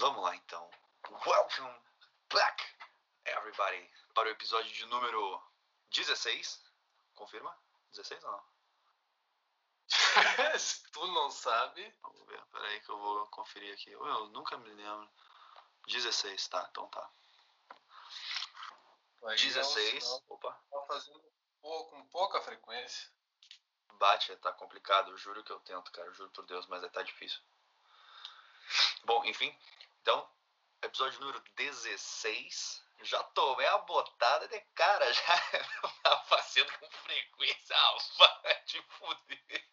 Vamos lá então. Welcome back, everybody, para o episódio de número 16. Confirma? 16 ou não? Se tu não sabe... Vamos ver, peraí que eu vou conferir aqui. Eu nunca me lembro. 16, tá, então tá. 16. Opa. Tá fazendo com pouca frequência. Bate, tá complicado. Eu juro que eu tento, cara. Eu juro por Deus, mas tá difícil. Bom, enfim. Então, episódio número 16. Já tomei a botada de cara. Já tá fazendo com frequência alfa. Te fuder.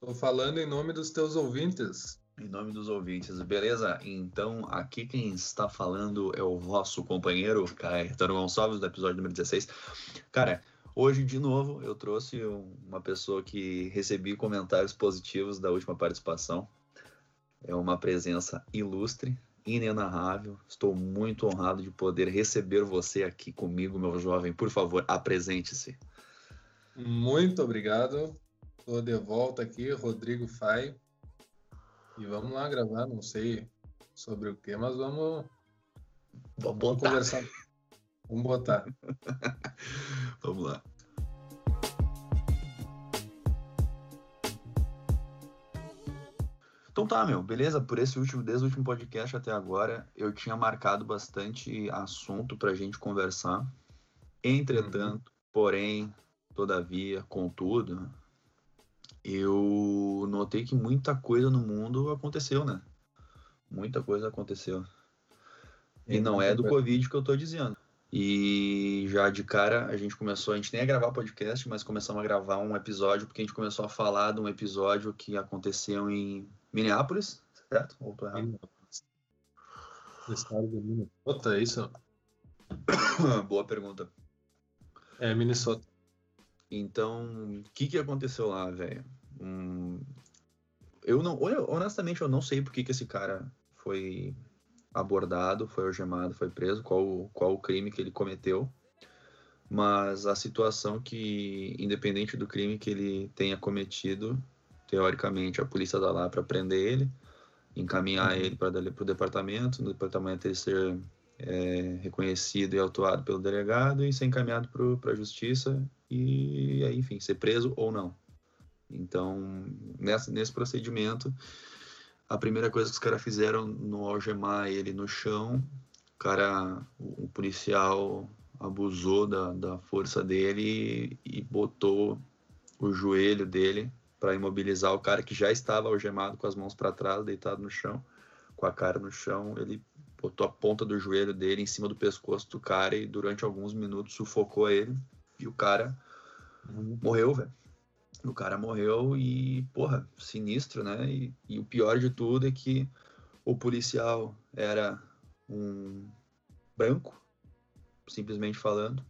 Tô falando em nome dos teus ouvintes. Em nome dos ouvintes, beleza? Então, aqui quem está falando é o vosso companheiro, Caio Taromão Sobres, do episódio número 16. Cara, hoje, de novo, eu trouxe uma pessoa que recebi comentários positivos da última participação. É uma presença ilustre, inenarrável. Estou muito honrado de poder receber você aqui comigo, meu jovem. Por favor, apresente-se. Muito obrigado. Estou de volta aqui, Rodrigo Faip. E vamos lá gravar, não sei sobre o que, mas vamos conversar. Vamos botar. Vamos lá. Então tá, meu, beleza? Por esse último, desde o último podcast até agora, eu tinha marcado bastante assunto pra gente conversar. Entretanto, porém, todavia, contudo... Eu notei que muita coisa no mundo aconteceu, né? Muita coisa aconteceu. E não é do Covid que eu tô dizendo. E já de cara a gente começou, a gente nem ia gravar podcast, mas começamos a gravar um episódio, porque a gente começou a falar de um episódio que aconteceu em Minneapolis, certo? Ou tô errado? Estado de Minnesota, é isso? Boa pergunta. É, Minnesota. Então, o que aconteceu lá, velho? Eu não, honestamente, eu não sei por que esse cara foi abordado, foi algemado, foi preso, qual o crime que ele cometeu. Mas a situação que, independente do crime que ele tenha cometido, teoricamente, a polícia dá lá para prender ele, encaminhar ele para o departamento, no departamento ele ser reconhecido e autuado pelo delegado e ser encaminhado para a justiça. E aí, enfim, ser preso ou não. Então, nesse procedimento, a primeira coisa que os caras fizeram no algemar ele no chão, o policial abusou da força dele e botou o joelho dele para imobilizar o cara que já estava algemado com as mãos para trás, deitado no chão, com a cara no chão. Ele botou a ponta do joelho dele em cima do pescoço do cara e durante alguns minutos sufocou ele. E o cara morreu, velho. O cara morreu e, porra, sinistro, né? E o pior de tudo é que o policial era um branco, simplesmente falando,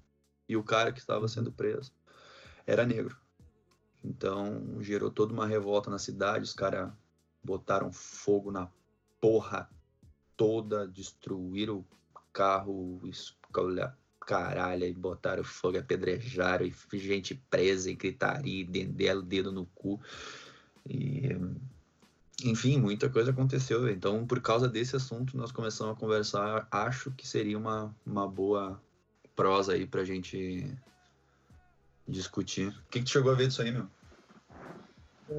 e o cara que estava sendo preso era negro. Então, gerou toda uma revolta na cidade, os caras botaram fogo na porra toda, destruíram o carro, caralho, e botaram fogo, apedrejaram, e gente presa, e gritaria, e dendelo, dedo no cu. E, enfim, muita coisa aconteceu. Então, por causa desse assunto, nós começamos a conversar. Acho que seria uma boa prosa aí pra gente discutir. O que tu chegou a ver disso aí, meu?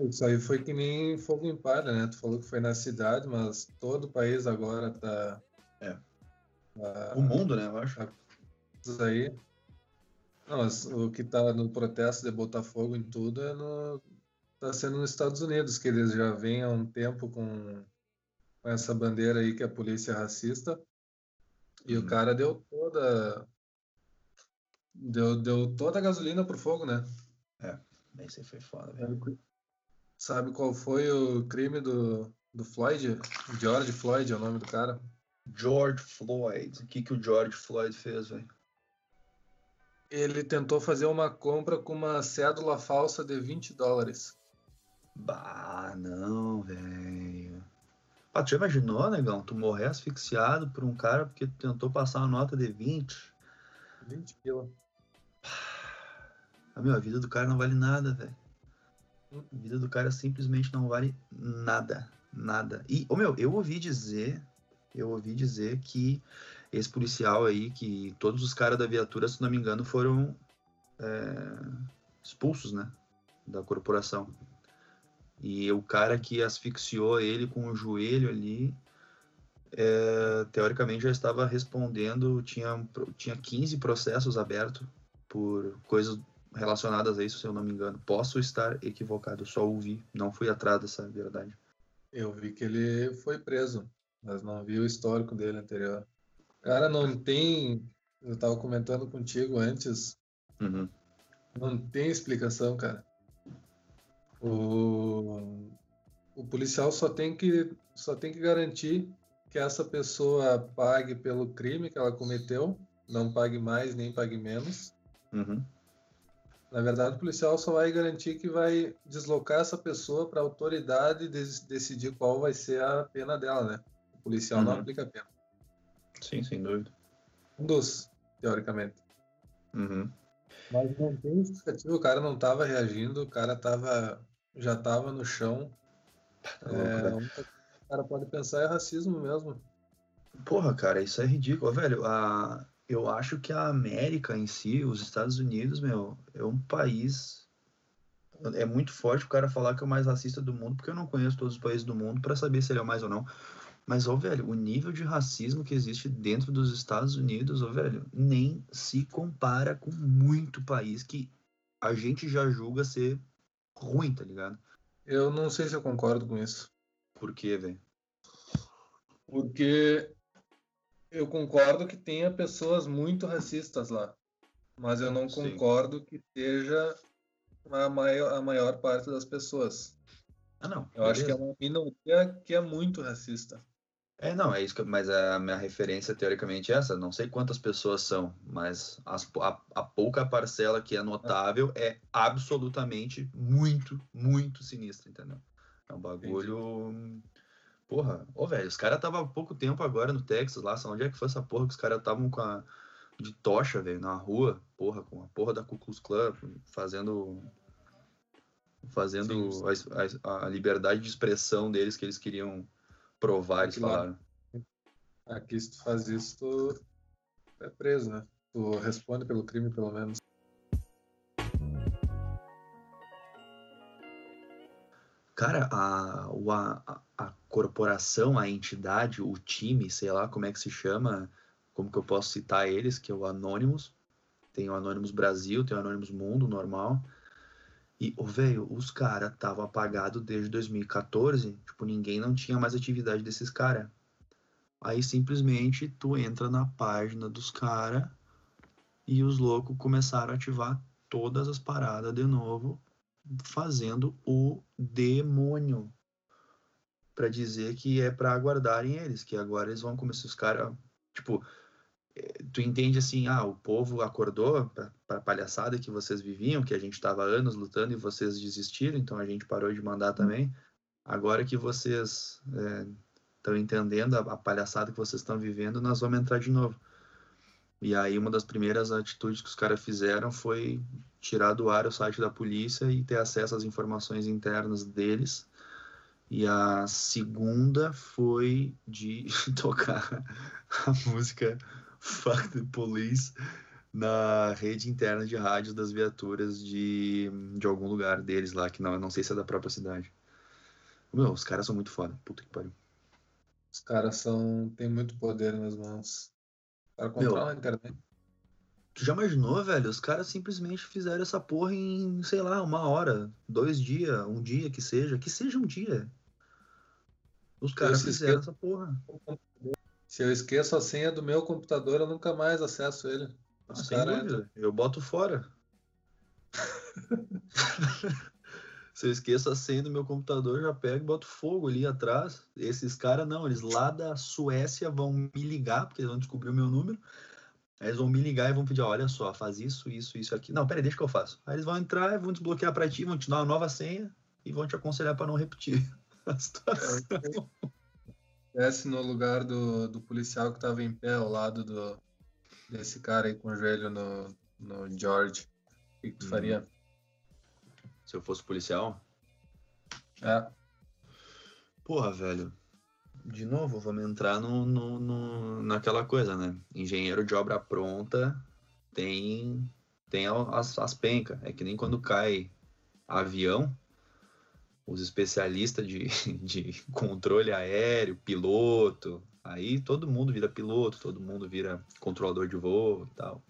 Isso aí foi que nem fogo em palha, né? Tu falou que foi na cidade, mas todo o país agora tá... O mundo, né, eu acho. Aí. Não, mas o que tá no protesto de botar fogo em tudo tá sendo nos Estados Unidos, que eles já vêm há um tempo com essa bandeira aí que a polícia é racista. E o cara deu toda a gasolina pro fogo, né? É, mas isso foi foda, velho. Sabe qual foi o crime do Floyd? George Floyd é o nome do cara. George Floyd. O que o George Floyd fez, velho? Ele tentou fazer uma compra com uma cédula falsa de $20. Bah, não, velho. Ah, tu já imaginou, negão? Tu morrer asfixiado por um cara porque tu tentou passar uma nota de 20? 20 pila. A vida do cara não vale nada, velho. A vida do cara simplesmente não vale nada. Nada. E, eu ouvi dizer que esse policial aí, que todos os caras da viatura, se não me engano, foram expulsos, né? Da corporação. E o cara que asfixiou ele com o joelho ali, teoricamente já estava respondendo, tinha 15 processos abertos por coisas relacionadas a isso, se eu não me engano. Posso estar equivocado, só ouvi, não fui atrás dessa verdade. Eu vi que ele foi preso, mas não vi o histórico dele anterior. Cara, não tem... Eu tava comentando contigo antes. Uhum. Não tem explicação, cara. O policial só tem que garantir que essa pessoa pague pelo crime que ela cometeu, não pague mais nem pague menos. Uhum. Na verdade, o policial só vai garantir que vai deslocar essa pessoa para a autoridade decidir qual vai ser a pena dela, né? O policial não aplica a pena. Sim, sem dúvida. Conduz, teoricamente. Uhum. Mas não tem justificativa, o cara não estava reagindo, o cara já estava no chão. O cara pode pensar é racismo mesmo. Porra, cara, isso é ridículo. Velho, eu acho que a América em si, os Estados Unidos, meu, é um país... É muito forte o cara falar que é o mais racista do mundo, porque eu não conheço todos os países do mundo para saber se ele é o mais ou não. Mas, velho, o nível de racismo que existe dentro dos Estados Unidos, velho, nem se compara com muito país que a gente já julga ser ruim, tá ligado? Eu não sei se eu concordo com isso. Por quê, velho? Porque... Eu concordo que tenha pessoas muito racistas lá, mas eu não concordo que seja a maior parte das pessoas. Ah, não. Eu acho que é uma minoria que é muito racista. É isso. Mas a minha referência teoricamente é essa. Não sei quantas pessoas são, mas a pouca parcela que é notável é absolutamente muito, muito sinistra, entendeu? É um bagulho... Entendi. Porra, velho, os caras estavam há pouco tempo agora no Texas, lá, sabe onde é que foi essa porra que os caras estavam com a... de tocha, velho, na rua, porra, com a porra da Ku Klux Klan, fazendo sim. A liberdade de expressão deles que eles queriam provar, eles falaram. Aqui, se tu faz isso, tu é preso, né? Tu responde pelo crime, pelo menos. Cara, a corporação, a entidade, o time, sei lá como é que se chama, como que eu posso citar eles, que é o Anonymous, tem o Anonymous Brasil, tem o Anonymous Mundo, normal, e, velho, os caras estavam apagados desde 2014, tipo, ninguém não tinha mais atividade desses caras. Aí, simplesmente, tu entra na página dos caras e os loucos começaram a ativar todas as paradas de novo, fazendo o demônio pra dizer que é pra aguardarem eles, que agora eles vão começar os caras, tipo, tu entende assim, o povo acordou pra palhaçada que vocês viviam, que a gente tava há anos lutando e vocês desistiram, então a gente parou de mandar também, agora que vocês estão entendendo a palhaçada que vocês estão vivendo, nós vamos entrar de novo. E aí uma das primeiras atitudes que os caras fizeram foi tirar do ar o site da polícia e ter acesso às informações internas deles. E a segunda foi de tocar a música Fuck the Police na rede interna de rádio das viaturas de algum lugar deles lá, que não sei se é da própria cidade. Meu, os caras são muito foda, puta que pariu. Os caras têm muito poder nas mãos. Para comprar na internet. Tu já imaginou, velho? Os caras simplesmente fizeram essa porra em, sei lá, 1 hora, 2 dias, um dia que seja um dia. Os caras fizeram essa porra. Se eu esqueço a senha do meu computador, eu nunca mais acesso ele. Sem dúvida, eu boto fora. Se eu esqueço a senha do meu computador, já pego e boto fogo ali atrás. Esses caras não, eles lá da Suécia vão me ligar, porque eles vão descobrir o meu número. Aí eles vão me ligar e vão pedir, olha só, faz isso, isso, isso aqui. Não, peraí, deixa que eu faço. Aí eles vão entrar, vão desbloquear pra ti, vão te dar uma nova senha e vão te aconselhar pra não repetir a situação. estivesse no lugar do policial que estava em pé ao lado desse cara aí com o joelho no George, o que tu faria? Se eu fosse policial? É. Porra, velho. De novo, vamos entrar naquela coisa, né? Engenheiro de obra pronta tem as pencas. É que nem quando cai avião, os especialistas de controle aéreo, piloto, aí todo mundo vira piloto, todo mundo vira controlador de voo e tal.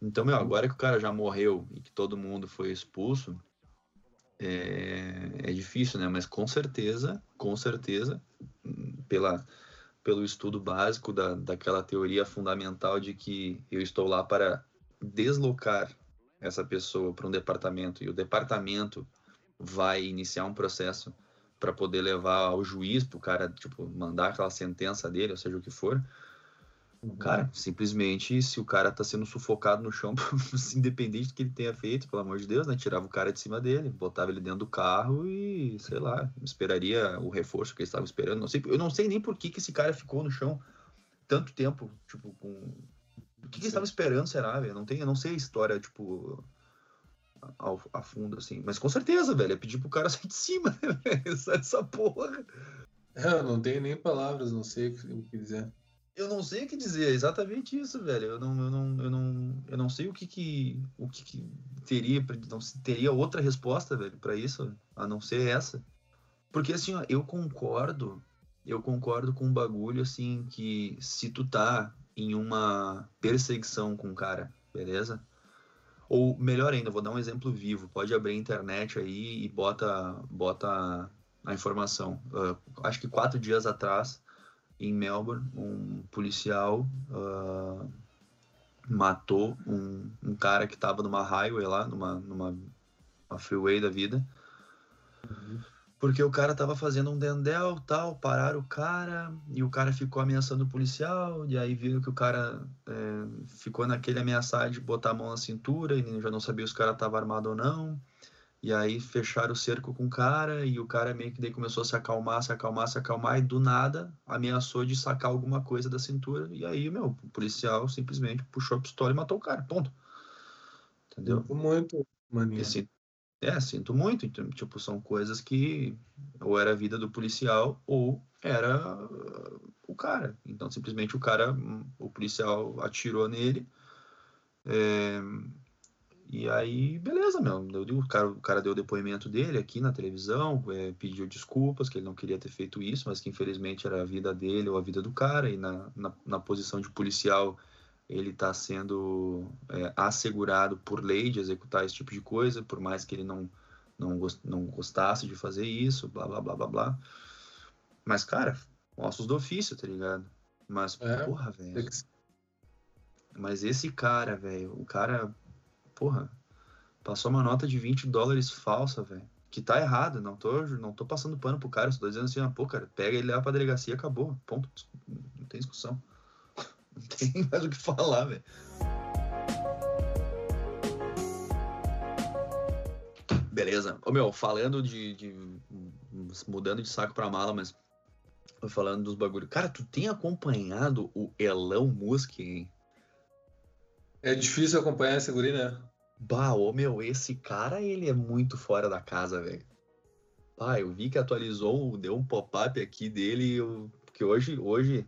Então, agora que o cara já morreu e que todo mundo foi expulso, é difícil, né? Mas com certeza, pelo estudo básico daquela teoria fundamental de que eu estou lá para deslocar essa pessoa para um departamento e o departamento vai iniciar um processo para poder levar ao juiz, para o cara, mandar aquela sentença dele, ou seja, o que for. Cara, simplesmente, se o cara tá sendo sufocado no chão, independente do que ele tenha feito, pelo amor de Deus, né? Tirava o cara de cima dele, botava ele dentro do carro e, sei lá, esperaria o reforço que ele estava esperando. Eu não sei nem por que esse cara ficou no chão tanto tempo, O que ele estava esperando, será, velho? Eu não sei a história, a fundo, assim. Mas com certeza, velho, é pedir pro cara sair de cima, né, velho? Essa porra. Eu não tenho nem palavras, não sei o que dizer. Eu não sei o que dizer, é exatamente isso, velho. Eu não sei o que teria, não teria outra resposta, velho, para isso, a não ser essa. Porque assim, ó, eu concordo com um bagulho assim que se tu tá em uma perseguição com um cara, beleza? Ou melhor ainda, vou dar um exemplo vivo. Pode abrir a internet aí e bota a informação. Acho que 4 dias atrás, em Melbourne, um policial matou um cara que estava numa highway lá, numa freeway da vida, porque o cara estava fazendo um dendel, tal, pararam o cara, e o cara ficou ameaçando o policial, e aí viram que o cara ficou naquele ameaçar de botar a mão na cintura, e já não sabia se o cara estava armado ou não, e aí fecharam o cerco com o cara, e o cara meio que daí começou a se acalmar, e do nada ameaçou de sacar alguma coisa da cintura, e aí, o policial simplesmente puxou a pistola e matou o cara, ponto. Entendeu? Sinto muito, maninha. Sinto muito, então, são coisas que ou era a vida do policial, ou era o cara. Então, simplesmente o policial atirou nele, e aí, beleza, o cara deu o depoimento dele aqui na televisão, pediu desculpas, que ele não queria ter feito isso, mas que infelizmente era a vida dele ou a vida do cara, e na posição de policial ele está sendo assegurado por lei de executar esse tipo de coisa, por mais que ele não gostasse de fazer isso, blá, blá, blá, blá, blá. Mas, cara, ossos do ofício, tá ligado? Mas, porra, velho. Mas esse cara, velho, o cara... Porra, passou uma nota de $20 falsa, velho. Que tá errado, não tô passando pano pro cara, só tô dizendo assim, pô, cara, pega ele, leva pra delegacia e acabou. Ponto. Não tem discussão. Não tem mais o que falar, velho. Beleza. Falando mudando de saco pra mala, mas... Falando dos bagulhos. Cara, tu tem acompanhado o Elon Musk, hein? É difícil acompanhar esse guri, né? Bah, esse cara, ele é muito fora da casa, velho. Bah, eu vi que atualizou, deu um pop-up aqui dele, porque hoje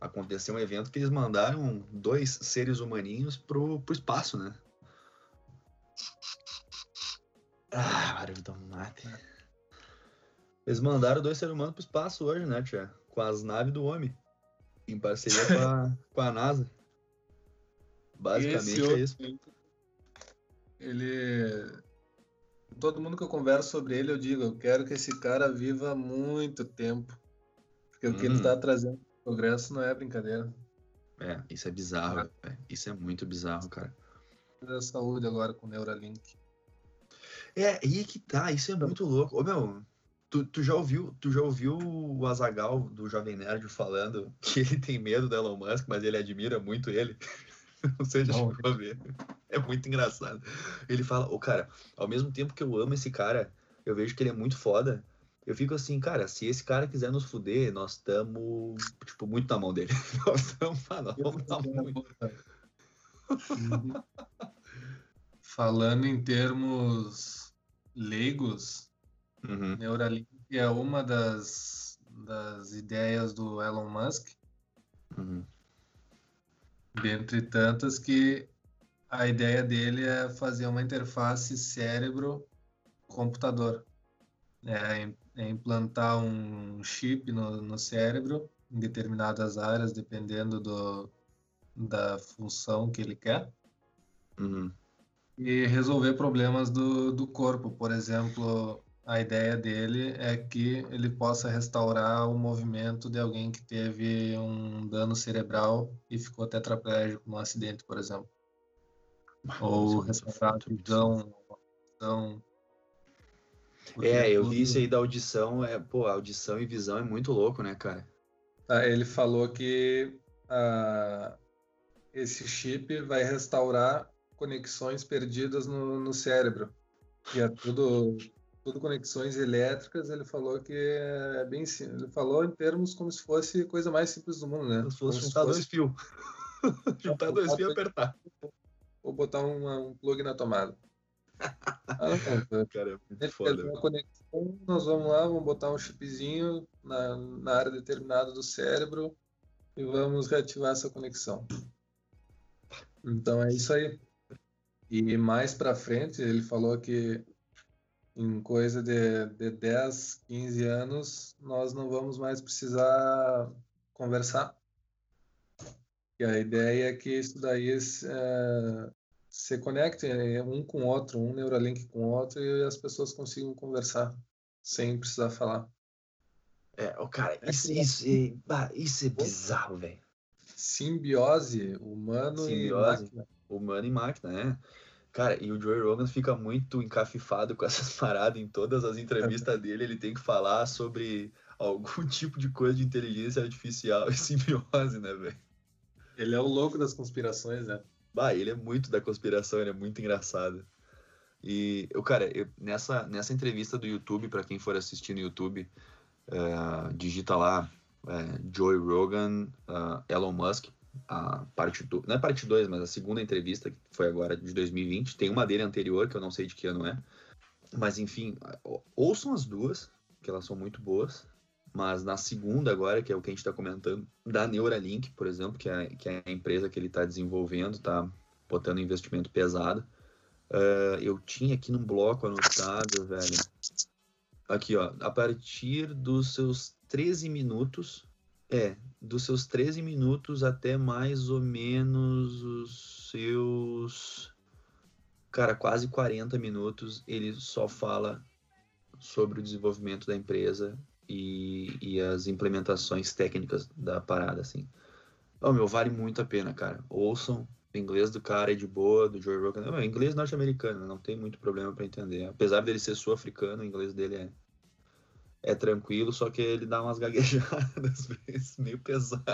aconteceu um evento que eles mandaram 2 seres humaninhos pro espaço, né? Ah, barulho do mate. Eles mandaram 2 seres humanos pro espaço hoje, né, tia? Com as naves do homem, em parceria com a NASA. Basicamente é isso. Todo mundo que eu converso sobre ele, eu digo, eu quero que esse cara viva muito tempo. Porque o que ele tá trazendo pro progresso não é brincadeira. É, isso é bizarro. Isso é muito bizarro, cara. Da saúde agora com o Neuralink. É, e que tá, isso é muito louco. Tu já ouviu o Azaghal do Jovem Nerd falando que ele tem medo do Elon Musk, mas ele admira muito ele? Não sei se chegou a ver. É muito engraçado. Ele fala, cara, ao mesmo tempo que eu amo esse cara, eu vejo que ele é muito foda, eu fico assim, cara, se esse cara quiser nos fuder, nós estamos, tipo, muito na mão dele. Nós vamos na mão. Falando em termos leigos, Neuralink é uma das ideias do Elon Musk. Dentre tantas que a ideia dele é fazer uma interface cérebro-computador. É implantar um chip no cérebro em determinadas áreas, dependendo da função que ele quer. E resolver problemas do corpo. Por exemplo, a ideia dele é que ele possa restaurar o movimento de alguém que teve um dano cerebral e ficou tetraplégico num acidente, por exemplo. Ou restaurar a visão. Eu vi isso aí da audição. Audição e visão é muito louco, né, cara? Ele falou que esse chip vai restaurar conexões perdidas no cérebro. E é tudo conexões elétricas. Ele falou que é bem simples. Ele falou em termos como se fosse a coisa mais simples do mundo, né? Como se fosse juntar dois fios. Juntar dois fios e apertar. Ou botar um plug na tomada. Cara, é muito foda. Uma conexão, nós vamos lá, vamos botar um chipzinho na área determinada do cérebro e vamos reativar essa conexão. Então é isso aí. E mais pra frente, ele falou que em coisa de 10, 15 anos, nós não vamos mais precisar conversar. E a ideia é que isso daí se conecte um com o outro, um Neuralink com o outro, e as pessoas consigam conversar sem precisar falar. Cara, isso é bizarro, velho. Simbiose humano e máquina, né? Cara, e o Joe Rogan fica muito encafifado com essas paradas em todas as entrevistas dele. Ele tem que falar sobre algum tipo de coisa de inteligência artificial e simbiose, né, velho? Ele é o louco das conspirações, né? Ele é muito da conspiração, ele é muito engraçado. E, nessa entrevista do YouTube, pra quem for assistir no YouTube, digita lá Joe Rogan, Elon Musk, a parte 2, não é parte 2, mas a segunda entrevista, que foi agora de 2020, tem uma dele anterior, que eu não sei de que ano é, mas enfim, ouçam as duas, que elas são muito boas, mas na segunda agora, que é o que a gente está comentando, da Neuralink, por exemplo, que é a empresa que ele está desenvolvendo, está botando investimento pesado, eu tinha aqui num bloco anotado, velho, aqui, ó, a partir dos seus 13 minutos... dos seus 13 minutos até mais ou menos os seus... Cara, quase 40 minutos, ele só fala sobre o desenvolvimento da empresa e as implementações técnicas da parada, assim. Vale muito a pena, cara. Ouçam, o inglês do cara é de boa, do Joe Rogan. É inglês norte-americano, não tem muito problema pra entender. Apesar dele ser sul-africano, o inglês dele é tranquilo, só que ele dá umas gaguejadas, às vezes, meio pesado.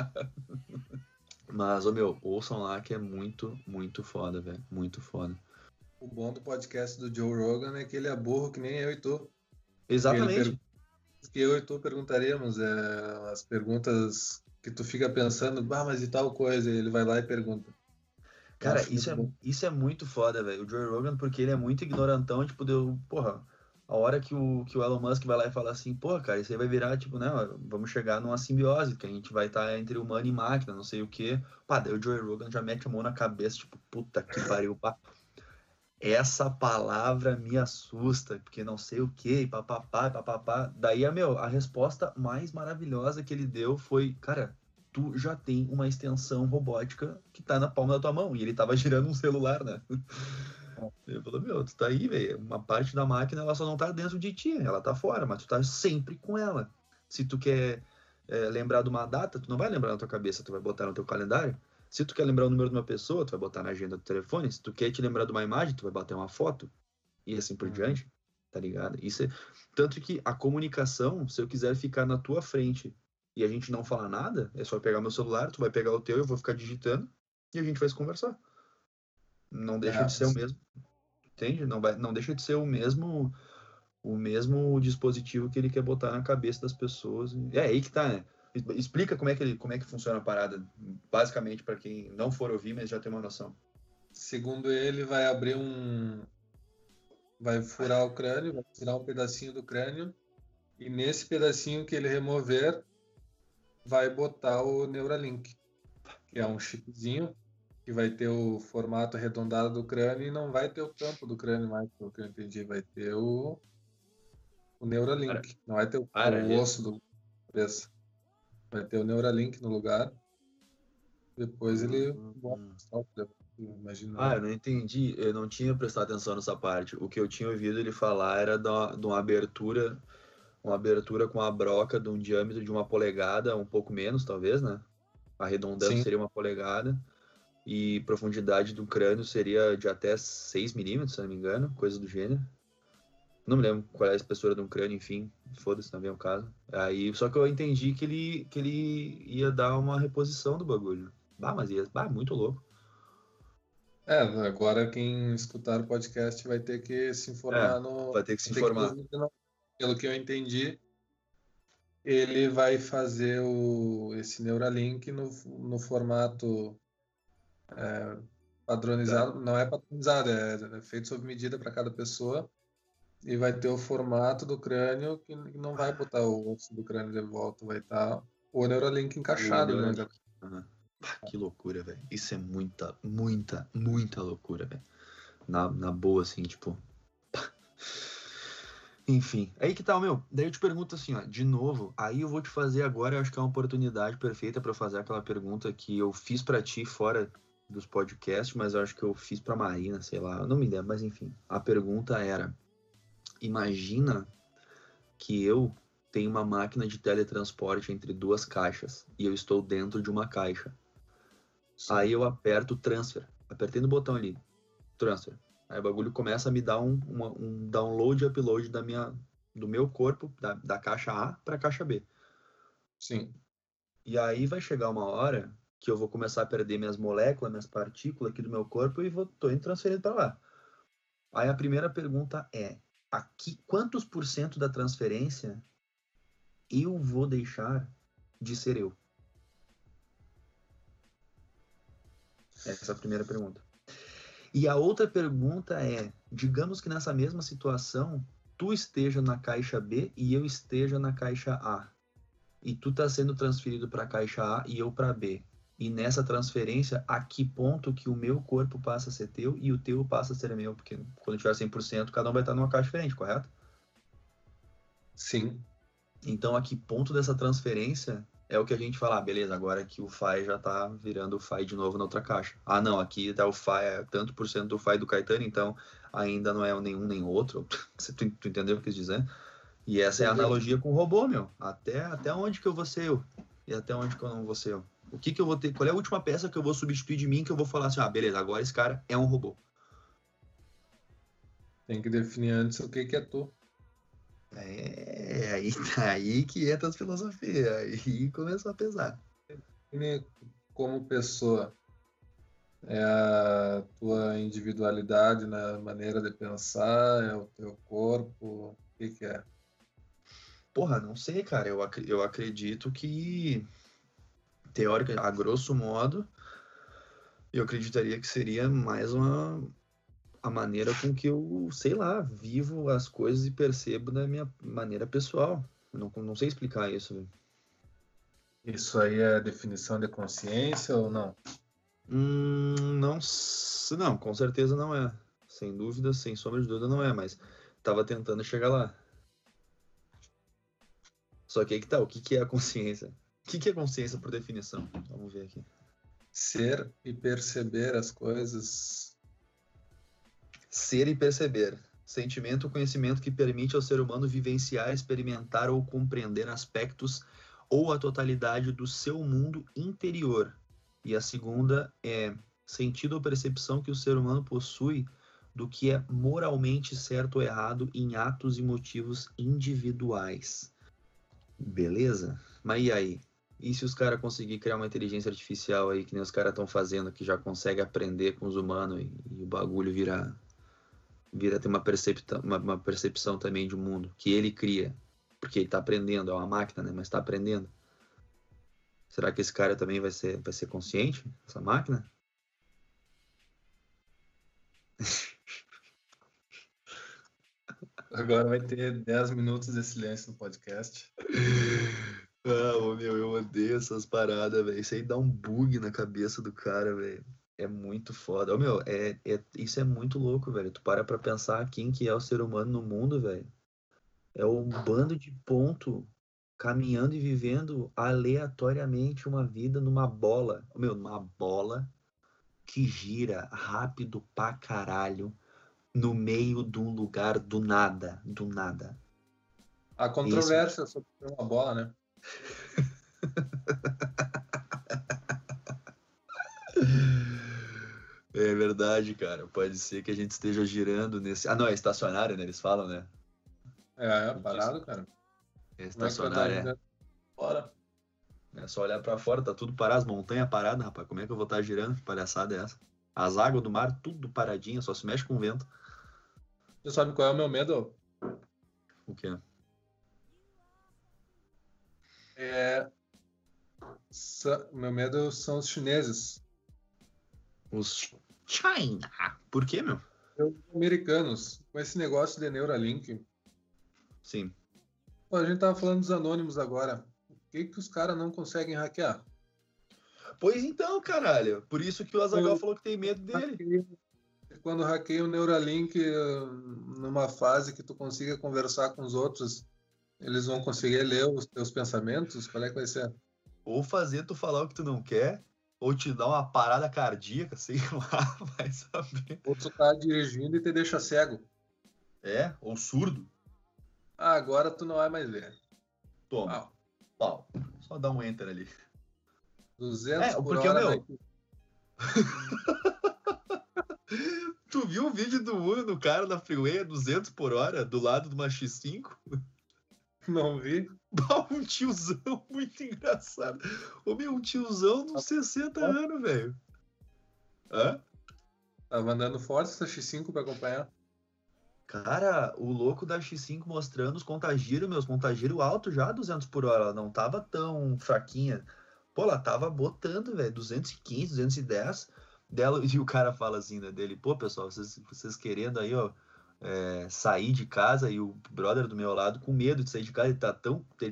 Mas, ouçam lá que é muito, muito foda, velho. Muito foda. O bom do podcast do Joe Rogan é que ele é burro que nem eu e tu. Exatamente. Que eu e tu perguntaríamos as perguntas que tu fica pensando, mas e tal coisa, e ele vai lá e pergunta. Cara, isso é muito foda, velho. O Joe Rogan, porque ele é muito ignorantão, tipo, a hora que o Elon Musk vai lá e fala assim, cara, isso aí vai virar, vamos chegar numa simbiose, que a gente vai estar entre humano e máquina, não sei o quê. Daí o Joe Rogan já mete a mão na cabeça, tipo, puta que pariu, pá. Essa palavra me assusta, porque não sei o quê, papapá, papapá. Daí, a resposta mais maravilhosa que ele deu foi, cara, tu já tem uma extensão robótica que tá na palma da tua mão, e ele tava girando um celular, né? Ele falou, tu tá aí, velho, uma parte da máquina ela só não tá dentro de ti, ela tá fora, mas tu tá sempre com ela. Se tu quer lembrar de uma data, tu não vai lembrar na tua cabeça, tu vai botar no teu calendário. Se tu quer lembrar o número de uma pessoa, tu vai botar na agenda do telefone. Se tu quer te lembrar de uma imagem, tu vai bater uma foto e assim por diante, tá ligado? Tanto que a comunicação, se eu quiser ficar na tua frente e a gente não falar nada, é só pegar meu celular, tu vai pegar o teu, eu vou ficar digitando e a gente vai se conversar. Não deixa de ser o mesmo, entende? Não deixa de ser o mesmo o mesmo dispositivo que ele quer botar na cabeça das pessoas. É aí que tá, né? Explica como é que funciona a parada, basicamente, para quem não for ouvir, mas já tem uma noção. Segundo ele, vai abrir um... vai furar o crânio, vai tirar um pedacinho do crânio, e nesse pedacinho que ele remover, vai botar o Neuralink, que é um chipzinho que vai ter o formato arredondado do crânio e não vai ter o campo do crânio mais, pelo que eu entendi. Vai ter o Neuralink. Não vai ter o osso do cabeça. Vai ter o Neuralink no lugar. Depois ele bota imagina. Ah, eu não entendi. Eu não tinha prestado atenção nessa parte. O que eu tinha ouvido ele falar era de uma abertura... uma abertura com a broca de um diâmetro de 1 polegada, um pouco menos, talvez, né? Arredondando seria 1 polegada. E profundidade do crânio seria de até 6 milímetros, se não me engano, coisa do gênero. Não me lembro qual é a espessura de um crânio, enfim, foda-se, também é o caso. Aí, só que eu entendi que ele ia dar uma reposição do bagulho. Mas muito louco. É, agora quem escutar o podcast vai ter que se informar no... vai ter que se informar. Pelo que eu entendi, ele vai fazer esse Neuralink no formato padronizado. Não é padronizado, é feito sob medida para cada pessoa. E vai ter o formato do crânio, que não vai botar o osso do crânio de volta, vai estar o Neuralink encaixado. O Neuralink. Né? Que loucura, velho. Isso é muita, muita, muita loucura, velho. Na boa, assim, tipo... Enfim, aí que tá, daí eu te pergunto assim, ó, de novo, aí eu vou te fazer agora, eu acho que é uma oportunidade perfeita pra fazer aquela pergunta que eu fiz pra ti fora dos podcasts, mas eu acho que eu fiz pra Marina, sei lá, eu não me lembro, mas enfim, a pergunta era, imagina que eu tenho uma máquina de teletransporte entre 2 caixas e eu estou dentro de uma caixa. Sim. Aí eu aperto transfer, apertei no botão ali, transfer. Aí o bagulho começa a me dar um download e upload do meu corpo, da caixa A para a caixa B. Sim. E aí vai chegar uma hora que eu vou começar a perder minhas moléculas, minhas partículas aqui do meu corpo e tô indo transferido para lá. Aí a primeira pergunta é, aqui, quantos por cento da transferência eu vou deixar de ser eu? Essa é a primeira pergunta. E a outra pergunta é, digamos que nessa mesma situação, tu esteja na caixa B e eu esteja na caixa A. E tu tá sendo transferido para a caixa A e eu para B. E nessa transferência, a que ponto que o meu corpo passa a ser teu e o teu passa a ser meu? Porque quando tiver 100%, cada um vai estar numa caixa diferente, correto? Sim. Então, a que ponto dessa transferência... é o que a gente fala, beleza, agora que o Fai já tá virando o Fai de novo na outra caixa. Ah, não, aqui tá o Fai, é tanto por cento do Fai do Caetano, então ainda não é nenhum nem outro. Tu entendeu o que eu quis dizer? E essa é a analogia com o robô, meu. Até onde que eu vou ser eu? E até onde que eu não vou ser eu? O que eu vou ter? Qual é a última peça que eu vou substituir de mim que eu vou falar assim, ah, beleza, agora esse cara é um robô? Tem que definir antes o que é tu. É aí que entra as filosofias, aí começou a pesar. Como pessoa, é a tua individualidade na maneira de pensar, é o teu corpo, o que é? Porra, não sei, cara, eu acredito que, teoricamente, a grosso modo, eu acreditaria que seria mais a maneira com que eu, sei lá, vivo as coisas e percebo da minha maneira pessoal. Não sei explicar isso. Viu? Isso aí é definição de consciência ou não? Não, com certeza não é. Sem dúvida, sem sombra de dúvida não é, mas tava tentando chegar lá. Só que aí que tá, o que é a consciência? O que é consciência por definição? Vamos ver aqui. Ser e perceber as coisas... Ser e perceber. Sentimento ou conhecimento que permite ao ser humano vivenciar, experimentar ou compreender aspectos ou a totalidade do seu mundo interior. E a segunda é sentido ou percepção que o ser humano possui do que é moralmente certo ou errado em atos e motivos individuais. Beleza? Mas e aí? E se os caras conseguirem criar uma inteligência artificial aí, que nem os caras estão fazendo, que já consegue aprender com os humanos e o bagulho virar... vir a ter uma percepção também de um mundo que ele cria, porque ele está aprendendo, é uma máquina, né? Mas está aprendendo. Será que esse cara também vai ser consciente, essa máquina? Agora vai ter 10 minutos de silêncio no podcast. Ah, meu, eu odeio essas paradas, velho. Isso aí dá um bug na cabeça do cara, velho. É muito foda. Ô, meu, isso é muito louco, velho. Tu para pra pensar quem que é o ser humano no mundo, velho. É um bando de ponto caminhando e vivendo aleatoriamente uma vida numa bola. Ô, meu, uma bola que gira rápido pra caralho no meio de um lugar do nada. Do nada. A controvérsia isso. Sobre uma bola, né? É verdade, cara. Pode ser que a gente esteja girando nesse... Ah, não, é estacionário, né? Eles falam, né? É parado, cara. É estacionário, é. Bora. É só olhar pra fora, tá tudo parado. As montanhas paradas, rapaz. Como é que eu vou estar girando? Que palhaçada é essa? As águas do mar, tudo paradinha. Só se mexe com o vento. Você sabe qual é o meu medo? O quê? Meu medo são os chineses. Os... China. Por quê, meu? Os americanos. Com esse negócio de Neuralink. Sim. Pô, a gente tava falando dos anônimos agora. Por que que os caras não conseguem hackear? Pois então, caralho. Por isso que o Azaghal falou que tem medo dele. Quando hackeia o Neuralink numa fase que tu consiga conversar com os outros, eles vão conseguir ler os teus pensamentos? Qual é que vai ser? Ou fazer tu falar o que tu não quer, ou te dar uma parada cardíaca, sei lá, vai saber. Ou tu tá dirigindo e te deixa cego. É, ou surdo. Ah, agora tu não vai mais ver. Toma. Pau. Só dá um enter ali. 200 por hora. É, porque, meu... Tu viu o vídeo do Uno do cara na freeway a 200 por hora, do lado de uma X5? Não vi. Um tiozão muito engraçado. Ô, meu, um tiozão dos 60 anos, velho. Hã? Tava andando forte essa X5 pra acompanhar. Cara, o louco da X5 mostrando os contagiro, meus contagiro alto já, 200 por hora. Ela não tava tão fraquinha. Pô, ela tava botando, velho, 215, 210. Dela, e o cara fala assim, né, dele, pô, pessoal, vocês querendo aí, ó, sair de casa, e o brother do meu lado com medo de sair de casa, ele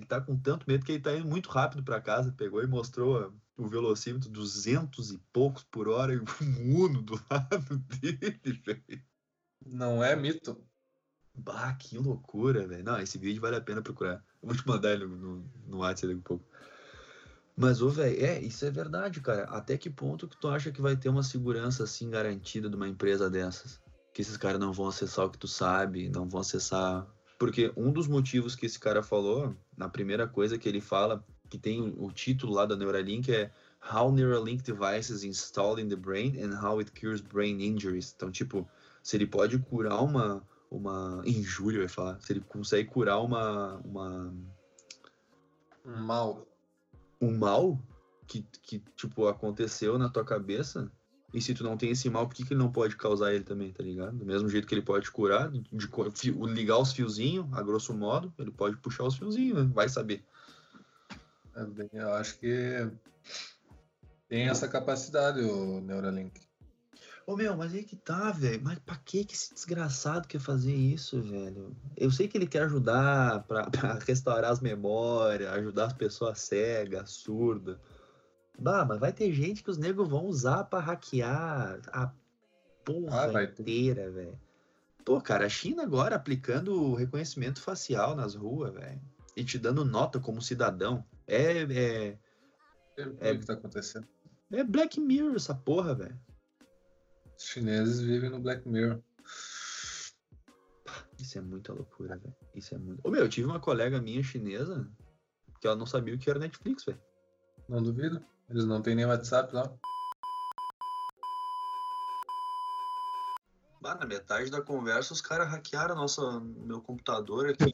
tá com tanto medo que ele tá indo muito rápido pra casa, pegou e mostrou o velocímetro 200 e poucos por hora e um Uno do lado dele, velho. Não é mito. Bah, que loucura, velho. Não, esse vídeo vale a pena procurar. Eu vou te mandar ele no WhatsApp um pouco. Mas, ô, velho, isso é verdade, cara. Até que ponto que tu acha que vai ter uma segurança assim garantida de uma empresa dessas? Que esses caras não vão acessar o que tu sabe, não vão acessar... Porque um dos motivos que esse cara falou, na primeira coisa que ele fala, que tem o título lá da Neuralink, é How Neuralink Devices Installed in the Brain and How It Cures Brain Injuries. Então, tipo, se ele pode curar uma injúria, eu ia falar. Se ele consegue curar um mal. Um mal que, tipo, aconteceu na tua cabeça... E se tu não tem esse mal, por que que ele não pode causar ele também, tá ligado? Do mesmo jeito que ele pode curar, ligar os fiozinhos, a grosso modo, ele pode puxar os fiozinhos, né? Vai saber. É bem, eu acho que tem essa capacidade o Neuralink. Ô, meu, mas aí que tá, velho. Mas pra que esse desgraçado quer fazer isso, velho? Eu sei que ele quer ajudar pra restaurar as memórias, ajudar as pessoas cegas, surdas. Bah, mas vai ter gente que os negros vão usar pra hackear a porra inteira, velho. Pô, cara, a China agora aplicando reconhecimento facial nas ruas, velho. E te dando nota como cidadão. O que tá acontecendo? É Black Mirror essa porra, velho. Os chineses vivem no Black Mirror. Isso é muita loucura, velho. Isso é muito... Ô, meu, eu tive uma colega minha chinesa que ela não sabia o que era Netflix, velho. Não duvido. Eles não têm nem WhatsApp lá. Bah, na metade da conversa, os caras hackearam meu computador aqui.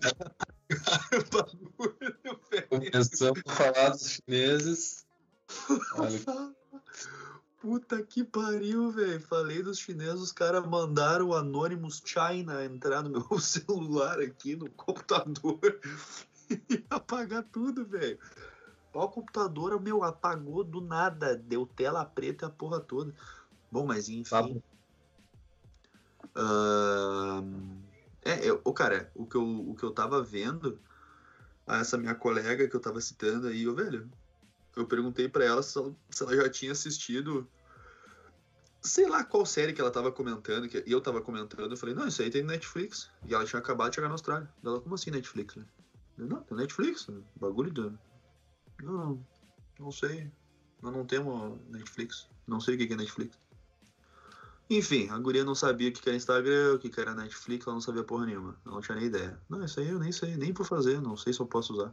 Começamos a falar dos chineses. Olha. Puta que pariu, velho. Falei dos chineses, os caras mandaram o Anonymous China entrar no meu celular aqui, no computador, e apagar tudo, velho. O computador, meu, apagou do nada. Deu tela preta a porra toda. Bom, mas enfim. Cara, o que eu tava vendo, essa minha colega que eu tava citando aí, velho, eu perguntei pra ela se ela já tinha assistido, sei lá qual série que ela tava comentando, que eu tava comentando. Eu falei, não, isso aí tem Netflix. E ela tinha acabado de chegar na Austrália. Ela, como assim Netflix? Né? Eu, não, tem Netflix, bagulho doido. Não sei. Nós não temos Netflix. Não sei o que é Netflix. Enfim, a guria não sabia o que era Instagram, o que era Netflix, ela não sabia porra nenhuma. Ela não tinha nem ideia. Não, isso aí eu nem sei, nem vou fazer, não sei se eu posso usar.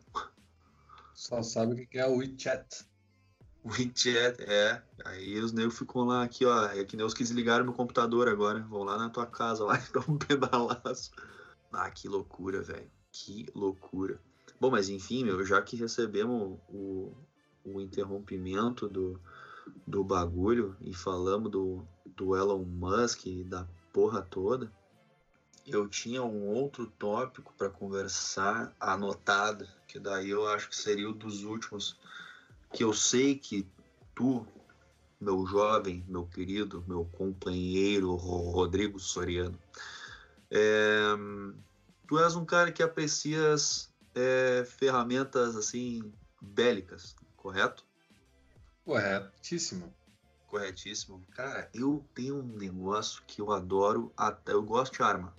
Só sabe o que é o WeChat. WeChat, é. Aí os negros ficam lá, aqui, ó. É que nem os que desligaram meu computador agora. Vão lá na tua casa, lá e dão um pedalaço. Ah, que loucura, velho. Que loucura. Bom, mas enfim, meu, já que recebemos o interrompimento do bagulho e falamos do Elon Musk e da porra toda, eu tinha um outro tópico para conversar anotado, que daí eu acho que seria o dos últimos, que eu sei que tu, meu jovem, meu querido, meu companheiro Rodrigo Soriano, tu és um cara que aprecias ferramentas assim bélicas, correto? Corretíssimo. Cara, eu tenho um negócio que eu adoro, eu gosto de arma.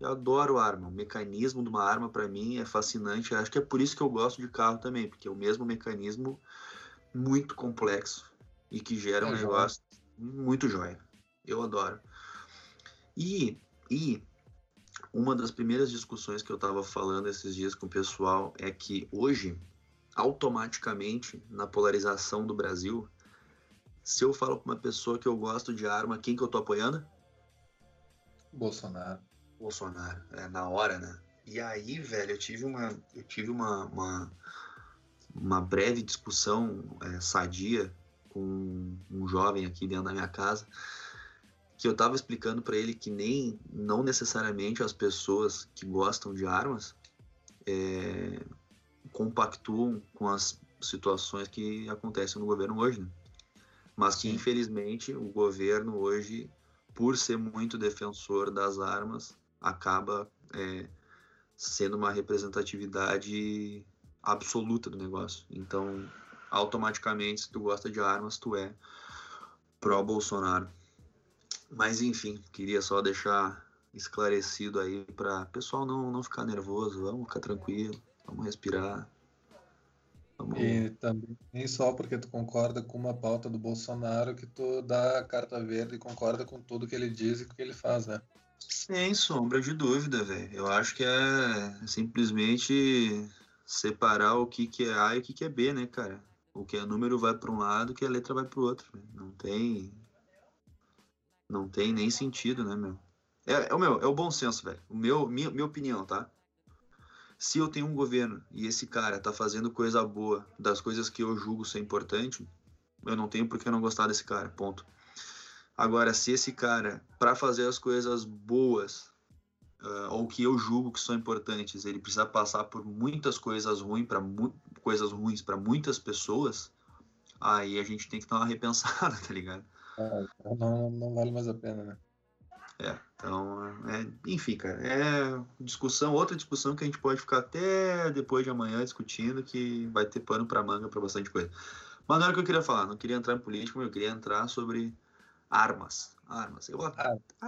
Eu adoro arma. O mecanismo de uma arma pra mim é fascinante. Acho que é por isso que eu gosto de carro também, porque é o mesmo mecanismo muito complexo e que gera um negócio muito joia. Eu adoro. E uma das primeiras discussões que eu tava falando esses dias com o pessoal é que hoje, automaticamente, na polarização do Brasil, se eu falo pra uma pessoa que eu gosto de arma, quem que eu tô apoiando? Bolsonaro, é na hora, né? E aí, velho, eu tive uma breve discussão sadia com um jovem aqui dentro da minha casa, que eu tava explicando pra ele que não necessariamente as pessoas que gostam de armas compactuam com as situações que acontecem no governo hoje, né? Mas que, infelizmente, o governo hoje, por ser muito defensor das armas, acaba sendo uma representatividade absoluta do negócio. Então, automaticamente, se tu gosta de armas, tu é pró-Bolsonaro. Mas, enfim, queria só deixar esclarecido aí para o pessoal não ficar nervoso, vamos ficar tranquilo. Vamos respirar. E também, nem só porque tu concorda com uma pauta do Bolsonaro que tu dá a carta verde e concorda com tudo que ele diz e o que ele faz, né? Sem sombra de dúvida, velho. Eu acho que é simplesmente separar o que é A e o que é B, né, cara? O que é número vai para um lado, o que é letra vai para o outro. Véio. Não tem nem sentido, né, meu? É o bom senso, velho. Minha opinião, tá? Se eu tenho um governo e esse cara tá fazendo coisa boa, das coisas que eu julgo ser importante, eu não tenho por que não gostar desse cara, ponto. Agora, se esse cara, para fazer as coisas boas, ou que eu julgo que são importantes, ele precisa passar por muitas coisas ruins para muitas pessoas, aí a gente tem que dar uma repensada, tá ligado? Não vale mais a pena, né? Enfim, cara, outra discussão que a gente pode ficar até depois de amanhã discutindo, que vai ter pano pra manga pra bastante coisa. Mas não era o que eu queria falar, não queria entrar em política, mas eu queria entrar sobre armas. Eu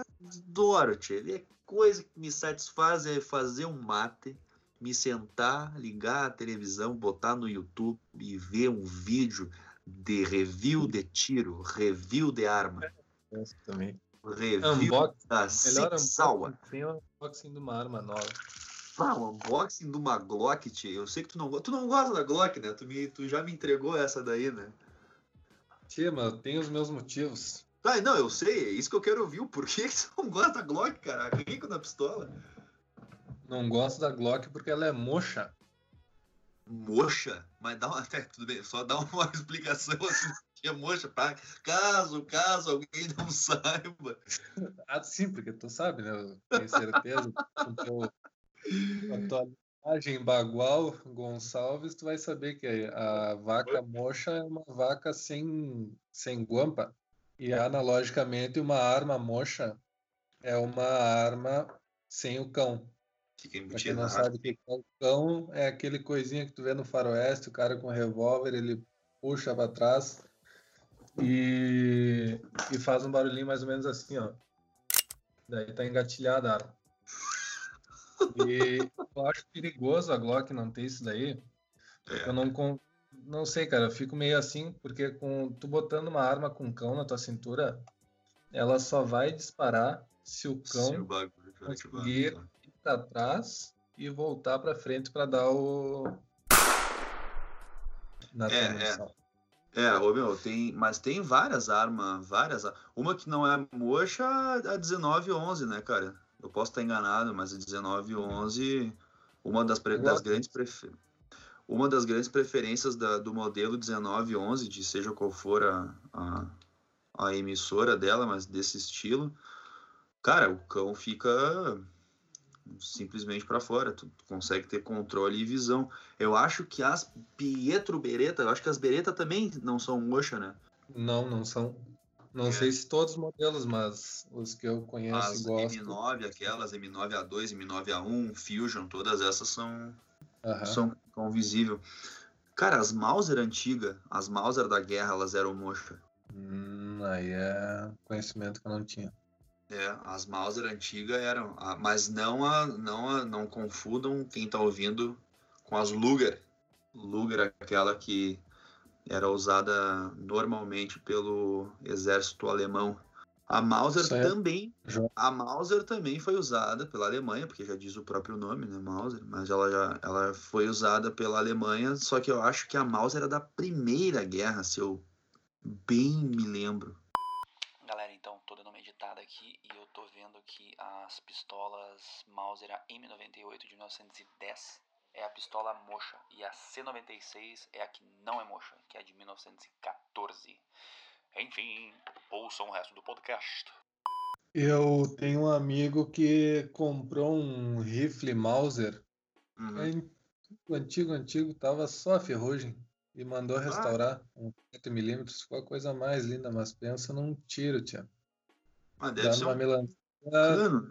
adoro, tchê, coisa que me satisfaz é fazer um mate, me sentar, ligar a televisão, botar no YouTube e ver um vídeo de review de tiro, review de arma. Isso também. Review da Sig Sauer. Tem o unboxing de uma arma nova. O unboxing de uma Glock, tio. Eu sei que tu não gosta da Glock, né? Tu já me entregou essa daí, né? Tia, mas eu tenho os meus motivos. Ah, não, eu sei. É isso que eu quero ouvir. Por que você não gosta da Glock, cara? Rico na pistola. Não gosto da Glock porque ela é mocha. Moxa? Mas dá uma... Tudo bem, só dá uma explicação assim, que é moxa, pra... caso alguém não saiba. Ah, sim, porque tu sabe, né? Eu tenho certeza. A tua linhagem Bagual Gonçalves, tu vai saber que a vaca moxa é uma vaca sem guampa. E, analogicamente, uma arma moxa é uma arma sem o cão. Pra quem não sabe o que é o cão, é aquele coisinha que tu vê no faroeste, o cara com revólver, ele puxa pra trás e faz um barulhinho mais ou menos assim, ó. Daí tá engatilhada a arma. E eu acho perigoso a Glock não ter isso daí. É. Eu não sei, cara, eu fico meio assim, porque tu botando uma arma com cão na tua cintura, ela só vai disparar se o cão conseguir ir para trás e voltar para frente para dar o... Mas tem várias armas, uma que não é mocha, a 1911, né, cara? Eu posso estar enganado, mas a 1911, uma das grandes preferências do modelo 1911, de seja qual for a emissora dela, mas desse estilo, cara, o cão fica simplesmente para fora, tu consegue ter controle e visão. Eu acho que as Pietro Beretta, também não são mocha, né? Não são. Não sei se todos os modelos, mas os que eu conheço e gosto. M9, aquelas, M9A2, M9A1, Fusion, todas essas são cão visível. Cara, as Mauser antigas, as Mauser da guerra, elas eram mocha. Aí é conhecimento que eu não tinha. É, as Mauser antigas eram, mas não confundam quem tá ouvindo com as Luger. Luger, aquela que era usada normalmente pelo exército alemão. A Mauser também foi usada pela Alemanha, porque já diz o próprio nome, né, Mauser, mas ela foi usada pela Alemanha, só que eu acho que a Mauser era da Primeira Guerra, se eu bem me lembro. Galera, então, tô dando uma editada aqui e eu tô vendo que as pistolas Mauser, a M98 de 1910 é a pistola mocha e a C96 é a que não é mocha, que é a de 1914. Enfim, ouçam o resto do podcast. Eu tenho um amigo que comprou um rifle Mauser. Antigo, tava só a ferrugem. E mandou restaurar um 7mm, ficou a coisa mais linda, mas pensa num tiro, tia. Mas deve ser uma melancia.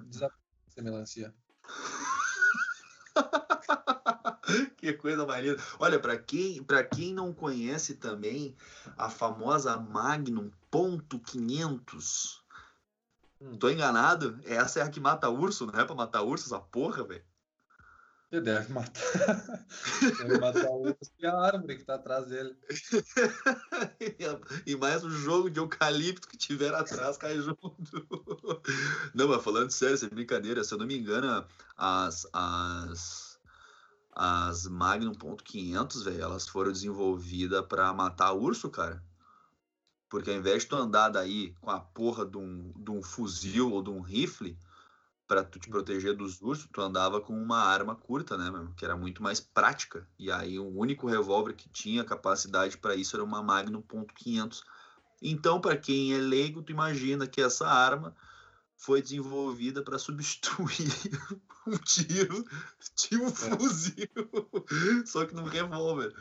Desaparece a melancia. Que coisa mais linda. Olha, pra quem não conhece também, a famosa Magnum .500. Tô enganado? Essa é a que mata urso, não é pra matar urso essa porra, velho? Deve matar. Deve matar o urso e a árvore que tá atrás dele. E mais um jogo de eucalipto que tiver atrás cai junto. Não, mas falando sério, isso é brincadeira. Se eu não me engano, as Magnum .500, velho, elas foram desenvolvidas pra matar urso, cara. Porque ao invés de tu andar daí com a porra de um fuzil ou de um rifle, pra tu te proteger dos ursos, tu andava com uma arma curta, né, meu? Que era muito mais prática. E aí o único revólver que tinha capacidade para isso era uma Magnum .500. Então, para quem é leigo, tu imagina que essa arma foi desenvolvida para substituir um tiro de um fuzil, só que num revólver.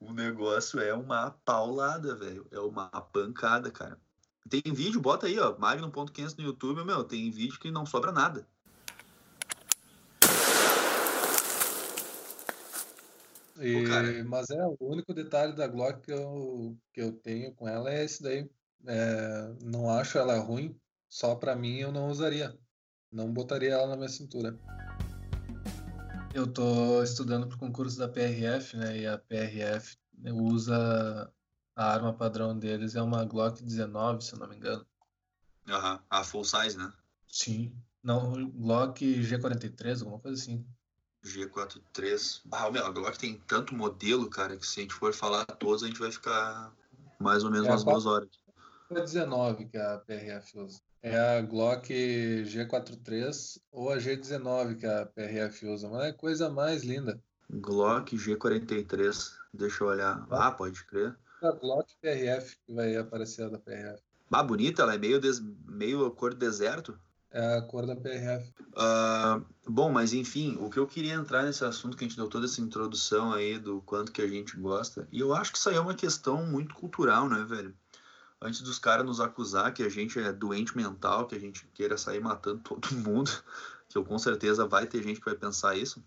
O negócio é uma paulada, velho. É uma pancada, cara. Tem vídeo, bota aí, ó, Magnum.500 no YouTube, meu, tem vídeo que não sobra nada. Mas é, o único detalhe da Glock que eu tenho com ela é esse daí. É, não acho ela ruim, só pra mim eu não usaria. Não botaria ela na minha cintura. Eu tô estudando pro concurso da PRF, né, e a PRF usa... A arma padrão deles é uma Glock 19, se eu não me engano. A full size, né? Sim. Não, Glock G43, alguma coisa assim. G43. A Glock tem tanto modelo, cara, que se a gente for falar todos, a gente vai ficar mais ou menos umas 2 horas. É a 19 que a PRF usa. É a Glock G43 ou a G19 que a PRF usa. Mas é coisa mais linda. Glock G43, deixa eu olhar. Ah, pode crer. A Glock PRF que vai aparecer da PRF. Ah, bonita, ela é meio cor deserto. É a cor da PRF. Bom, mas enfim, o que eu queria entrar nesse assunto, que a gente deu toda essa introdução aí do quanto que a gente gosta, e eu acho que isso aí é uma questão muito cultural, né, velho? Antes dos caras nos acusar que a gente é doente mental, que a gente queira sair matando todo mundo, que eu com certeza vai ter gente que vai pensar isso.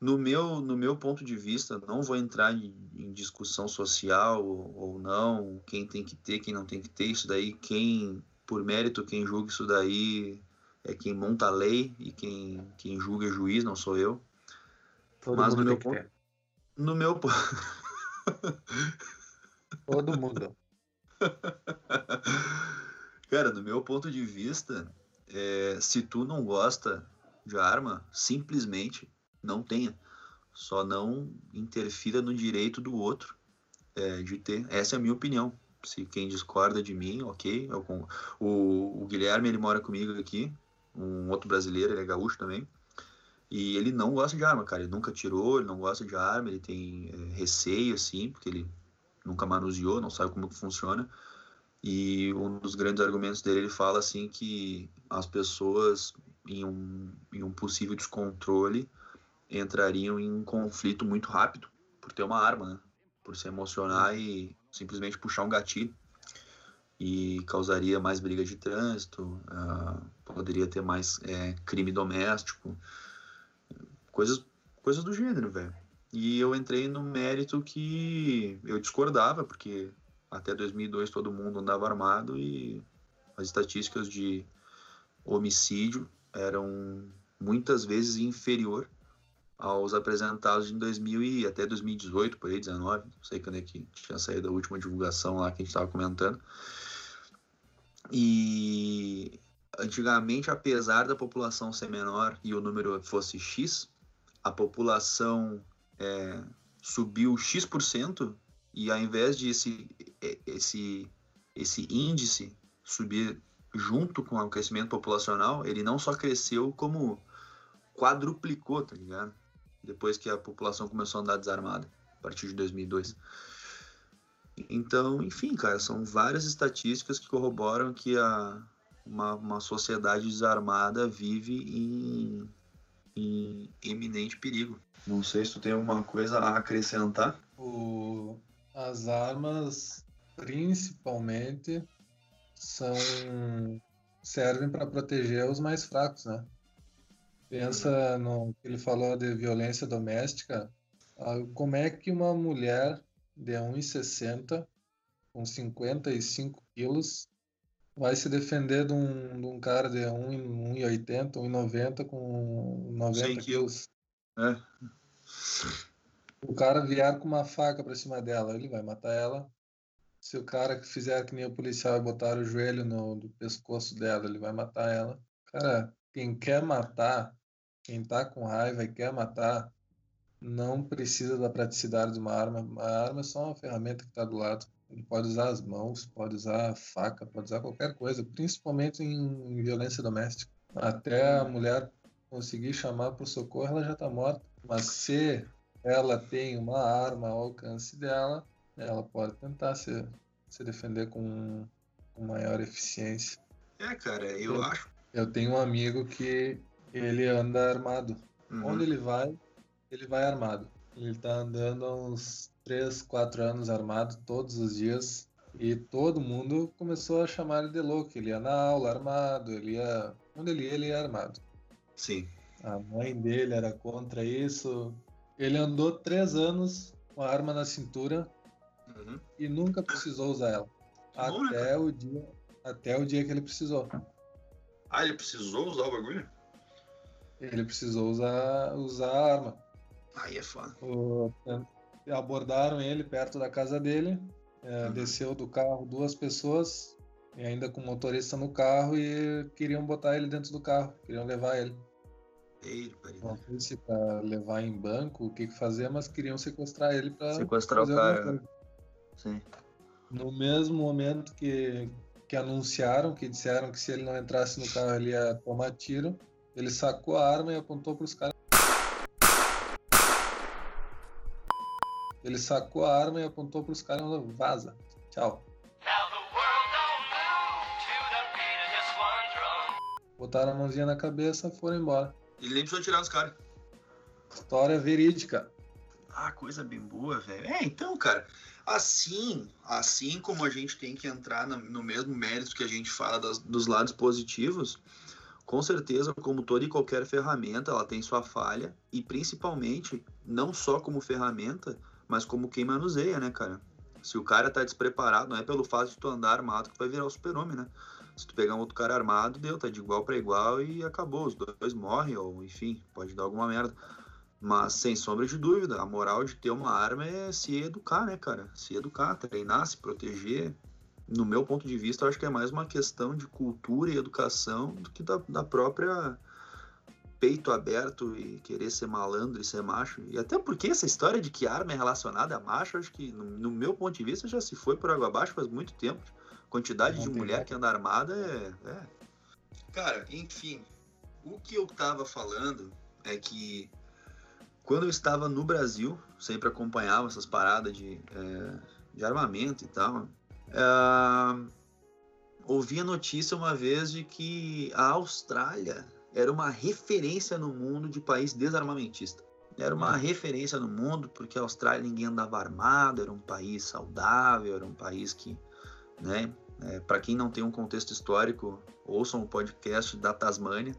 No meu ponto de vista, não vou entrar em discussão social ou não, quem tem que ter, quem não tem que ter, isso daí, quem, por mérito, quem julga isso daí é quem monta a lei e quem julga é juiz, não sou eu. Mas no meu ponto... Todo mundo. Cara, do meu ponto de vista, se tu não gosta de arma, simplesmente não tenha. Só não interfira no direito do outro de ter. Essa é a minha opinião. Se quem discorda de mim, ok. O Guilherme, ele mora comigo aqui, um outro brasileiro, ele é gaúcho também. E ele não gosta de arma, cara. Ele nunca tirou, ele não gosta de arma, ele tem receio, assim, porque ele nunca manuseou, não sabe como que funciona. E um dos grandes argumentos dele, ele fala assim que as pessoas em um possível descontrole entrariam em um conflito muito rápido por ter uma arma, né? Por se emocionar e simplesmente puxar um gatilho, e causaria mais briga de trânsito, poderia ter mais crime doméstico, coisas do gênero, velho. E eu entrei no mérito que eu discordava, porque até 2002 todo mundo andava armado e as estatísticas de homicídio eram muitas vezes inferior aos apresentados em 2000 e até 2018, por aí, 19, não sei quando é que tinha saído a última divulgação lá que a gente estava comentando. E antigamente, apesar da população ser menor e o número fosse X, a população subiu X% e ao invés de esse índice subir junto com o crescimento populacional, ele não só cresceu como quadruplicou, tá ligado? Depois que a população começou a andar desarmada, a partir de 2002. Então, enfim, cara, são várias estatísticas que corroboram que uma sociedade desarmada vive em iminente perigo. Não sei se tu tem alguma coisa a acrescentar. As armas, principalmente, servem para proteger os mais fracos, né? Pensa no que ele falou de violência doméstica. Como é que uma mulher de 1,60 com 55 quilos vai se defender de um cara de 1,80, 1,90 com 90 quilos? O cara vier com uma faca pra cima dela, ele vai matar ela. Se o cara fizer que nem o policial e botar o joelho no pescoço dela, ele vai matar ela. Cara, quem quer matar, quem tá com raiva e quer matar, não precisa da praticidade de uma arma. A arma é só uma ferramenta que tá do lado. Ele pode usar as mãos, pode usar a faca, pode usar qualquer coisa, principalmente em violência doméstica. Até a mulher conseguir chamar por socorro, ela já tá morta. Mas se ela tem uma arma ao alcance dela, ela pode tentar se defender com maior eficiência. Cara, eu acho. Eu tenho um amigo que ele anda armado. Onde ele vai armado. Ele tá andando há uns 3, 4 anos armado todos os dias. E todo mundo começou a chamar ele de louco. Ele ia na aula armado, onde ele ia armado. Sim. A mãe dele era contra isso. Ele andou 3 anos com a arma na cintura e nunca precisou usar ela. Até o dia que ele precisou. Ah, ele precisou usar o bagulho? Ele precisou usar a arma. Aí é foda. Abordaram ele perto da casa dele, desceu do carro 2 pessoas, e ainda com o motorista no carro, e queriam botar ele dentro do carro, queriam levar ele. Não sei se pra levar em banco, o que fazer, mas queriam sequestrar ele pra sequestrar o cara. Sim. No mesmo momento que anunciaram, que disseram que se ele não entrasse no carro ele ia tomar tiro, ele sacou a arma e apontou pros caras. Ele sacou a arma e apontou pros caras e falou: vaza, tchau. Botaram a mãozinha na cabeça e foram embora. Ele nem precisou tirar os caras. História verídica. Ah, coisa bem boa, velho. É, então, cara, assim como a gente tem que entrar no mesmo mérito que a gente fala dos lados positivos, com certeza, como toda e qualquer ferramenta, ela tem sua falha, e principalmente, não só como ferramenta, mas como quem manuseia, né, cara? Se o cara tá despreparado, não é pelo fato de tu andar armado que vai virar o super-homem, né? Se tu pegar um outro cara armado, deu, tá de igual pra igual e acabou, os dois morrem, ou enfim, pode dar alguma merda. Mas, sem sombra de dúvida, a moral de ter uma arma é se educar, né, cara? Se educar, treinar, se proteger. No meu ponto de vista, eu acho que é mais uma questão de cultura e educação do que da própria peito aberto e querer ser malandro e ser macho. E até porque essa história de que arma é relacionada a macho, acho que, no meu ponto de vista, já se foi por água abaixo faz muito tempo. A quantidade de mulher que anda armada é... Cara, enfim, o que eu tava falando é que quando eu estava no Brasil, sempre acompanhava essas paradas de armamento e tal. Ouvi a notícia uma vez de que a Austrália era uma referência no mundo de país desarmamentista. Era uma referência no mundo porque a Austrália ninguém andava armado, era um país saudável, era um país que, né, para quem não tem um contexto histórico, ouçam o podcast da Tasmânia.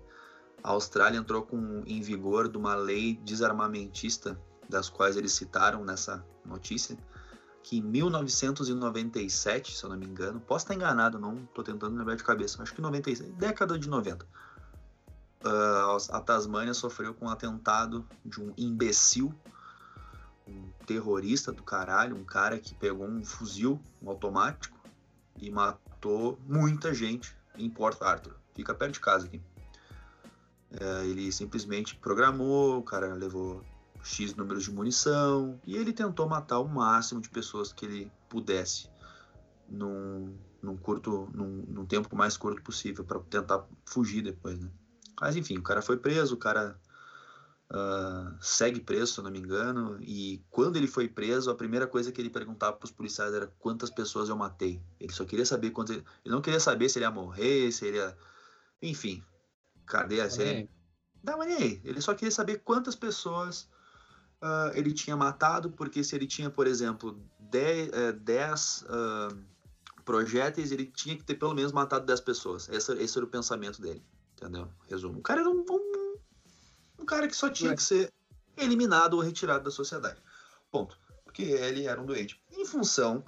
A Austrália entrou em vigor de uma lei desarmamentista, das quais eles citaram nessa notícia, que em 1997, se eu não me engano, posso estar enganado, não estou tentando lembrar de cabeça, acho que 96, década de 90, a Tasmânia sofreu com um atentado de um imbecil, um terrorista do caralho, um cara que pegou um fuzil, um automático, e matou muita gente em Port Arthur, fica perto de casa aqui. Ele simplesmente programou, o cara levou X números de munição e ele tentou matar o máximo de pessoas que ele pudesse num tempo mais curto possível para tentar fugir depois, né? Mas enfim, o cara foi preso, o cara segue preso, se eu não me engano, e quando ele foi preso, a primeira coisa que ele perguntava para os policiais era quantas pessoas eu matei. Ele só queria saber quantas... Ele não queria saber se ele ia morrer, se ele ia... Enfim... Cadê a série? Não, mas aí, ele só queria saber quantas pessoas ele tinha matado, porque se ele tinha, por exemplo, 10 projéteis, ele tinha que ter pelo menos matado 10 pessoas. Esse era o pensamento dele, entendeu? Resumo. O cara era um cara que só tinha que ser eliminado ou retirado da sociedade. Ponto. Porque ele era um doente. Em função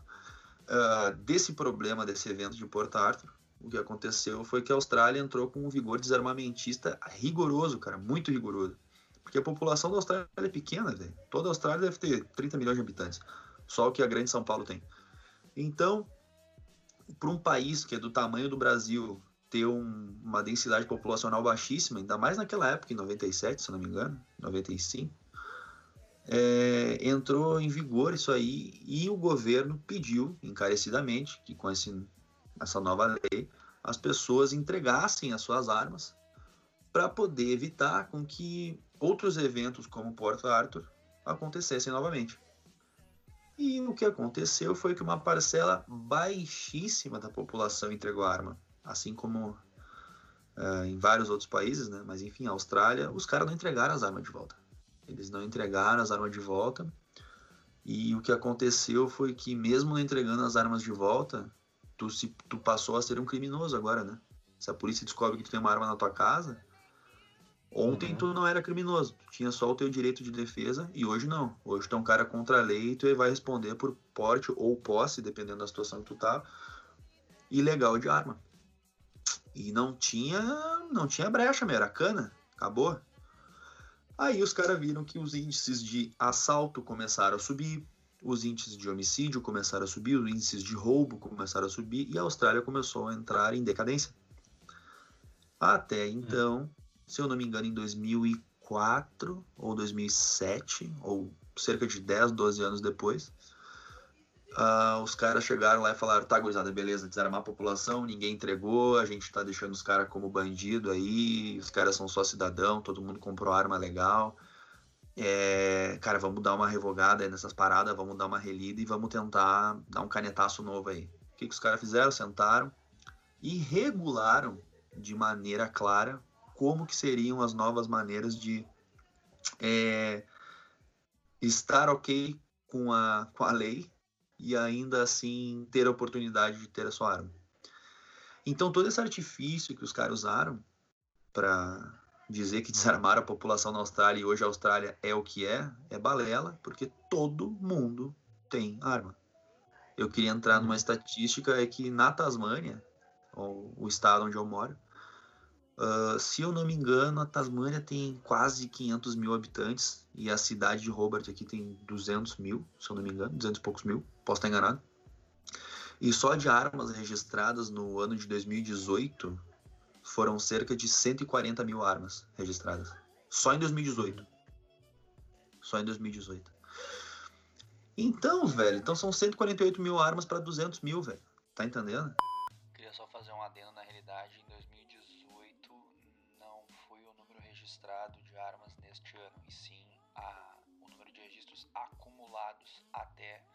desse problema, desse evento de Port Arthur, o que aconteceu foi que a Austrália entrou com um vigor desarmamentista rigoroso, cara, muito rigoroso. Porque a população da Austrália é pequena, velho. Toda a Austrália deve ter 30 milhões de habitantes. Só o que a grande São Paulo tem. Então, para um país que é do tamanho do Brasil ter uma densidade populacional baixíssima, ainda mais naquela época, em 97, se não me engano, 95, entrou em vigor isso aí e o governo pediu encarecidamente que com essa nova lei, as pessoas entregassem as suas armas para poder evitar com que outros eventos como Port Arthur acontecessem novamente. E o que aconteceu foi que uma parcela baixíssima da população entregou a arma, assim como em vários outros países, né? Mas enfim, a Austrália, os caras não entregaram as armas de volta. Eles não entregaram as armas de volta e o que aconteceu foi que mesmo não entregando as armas de volta, tu passou a ser um criminoso agora, né? Se a polícia descobre que tu tem uma arma na tua casa, ontem tu não era criminoso, tu tinha só o teu direito de defesa e hoje não. Hoje tu é um cara contra a lei e tu vai responder por porte ou posse, dependendo da situação que tu tá, ilegal de arma. E não tinha brecha, meu, era cana, acabou. Aí os caras viram que os índices de assalto começaram a subir, os índices de homicídio começaram a subir, os índices de roubo começaram a subir e a Austrália começou a entrar em decadência. Até então, se eu não me engano, em 2004 ou 2007, ou cerca de 10, 12 anos depois, os caras chegaram lá e falaram, tá, gurizada, beleza, desarmar a população, ninguém entregou, a gente tá deixando os caras como bandido aí, os caras são só cidadão, todo mundo comprou arma legal. Cara, vamos dar uma revogada aí nessas paradas, vamos dar uma relida e vamos tentar dar um canetaço novo aí. O que que os caras fizeram? Sentaram e regularam de maneira clara como que seriam as novas maneiras de estar ok com a lei e ainda assim ter a oportunidade de ter a sua arma. Então todo esse artifício que os caras usaram para dizer que desarmaram a população na Austrália e hoje a Austrália é o que é balela, porque todo mundo tem arma. Eu queria entrar numa estatística, é que na Tasmânia, o estado onde eu moro, se eu não me engano, a Tasmânia tem quase 500 mil habitantes e a cidade de Hobart aqui tem 200 mil, se eu não me engano, 200 e poucos mil, posso estar enganado. E só de armas registradas no ano de 2018 foram cerca de 140 mil armas registradas. Só em 2018. Então, velho, são 148 mil armas para 200 mil, velho. Tá entendendo? Queria só fazer um adendo. Na realidade, em 2018 não foi o número registrado de armas neste ano, e sim o número de registros acumulados até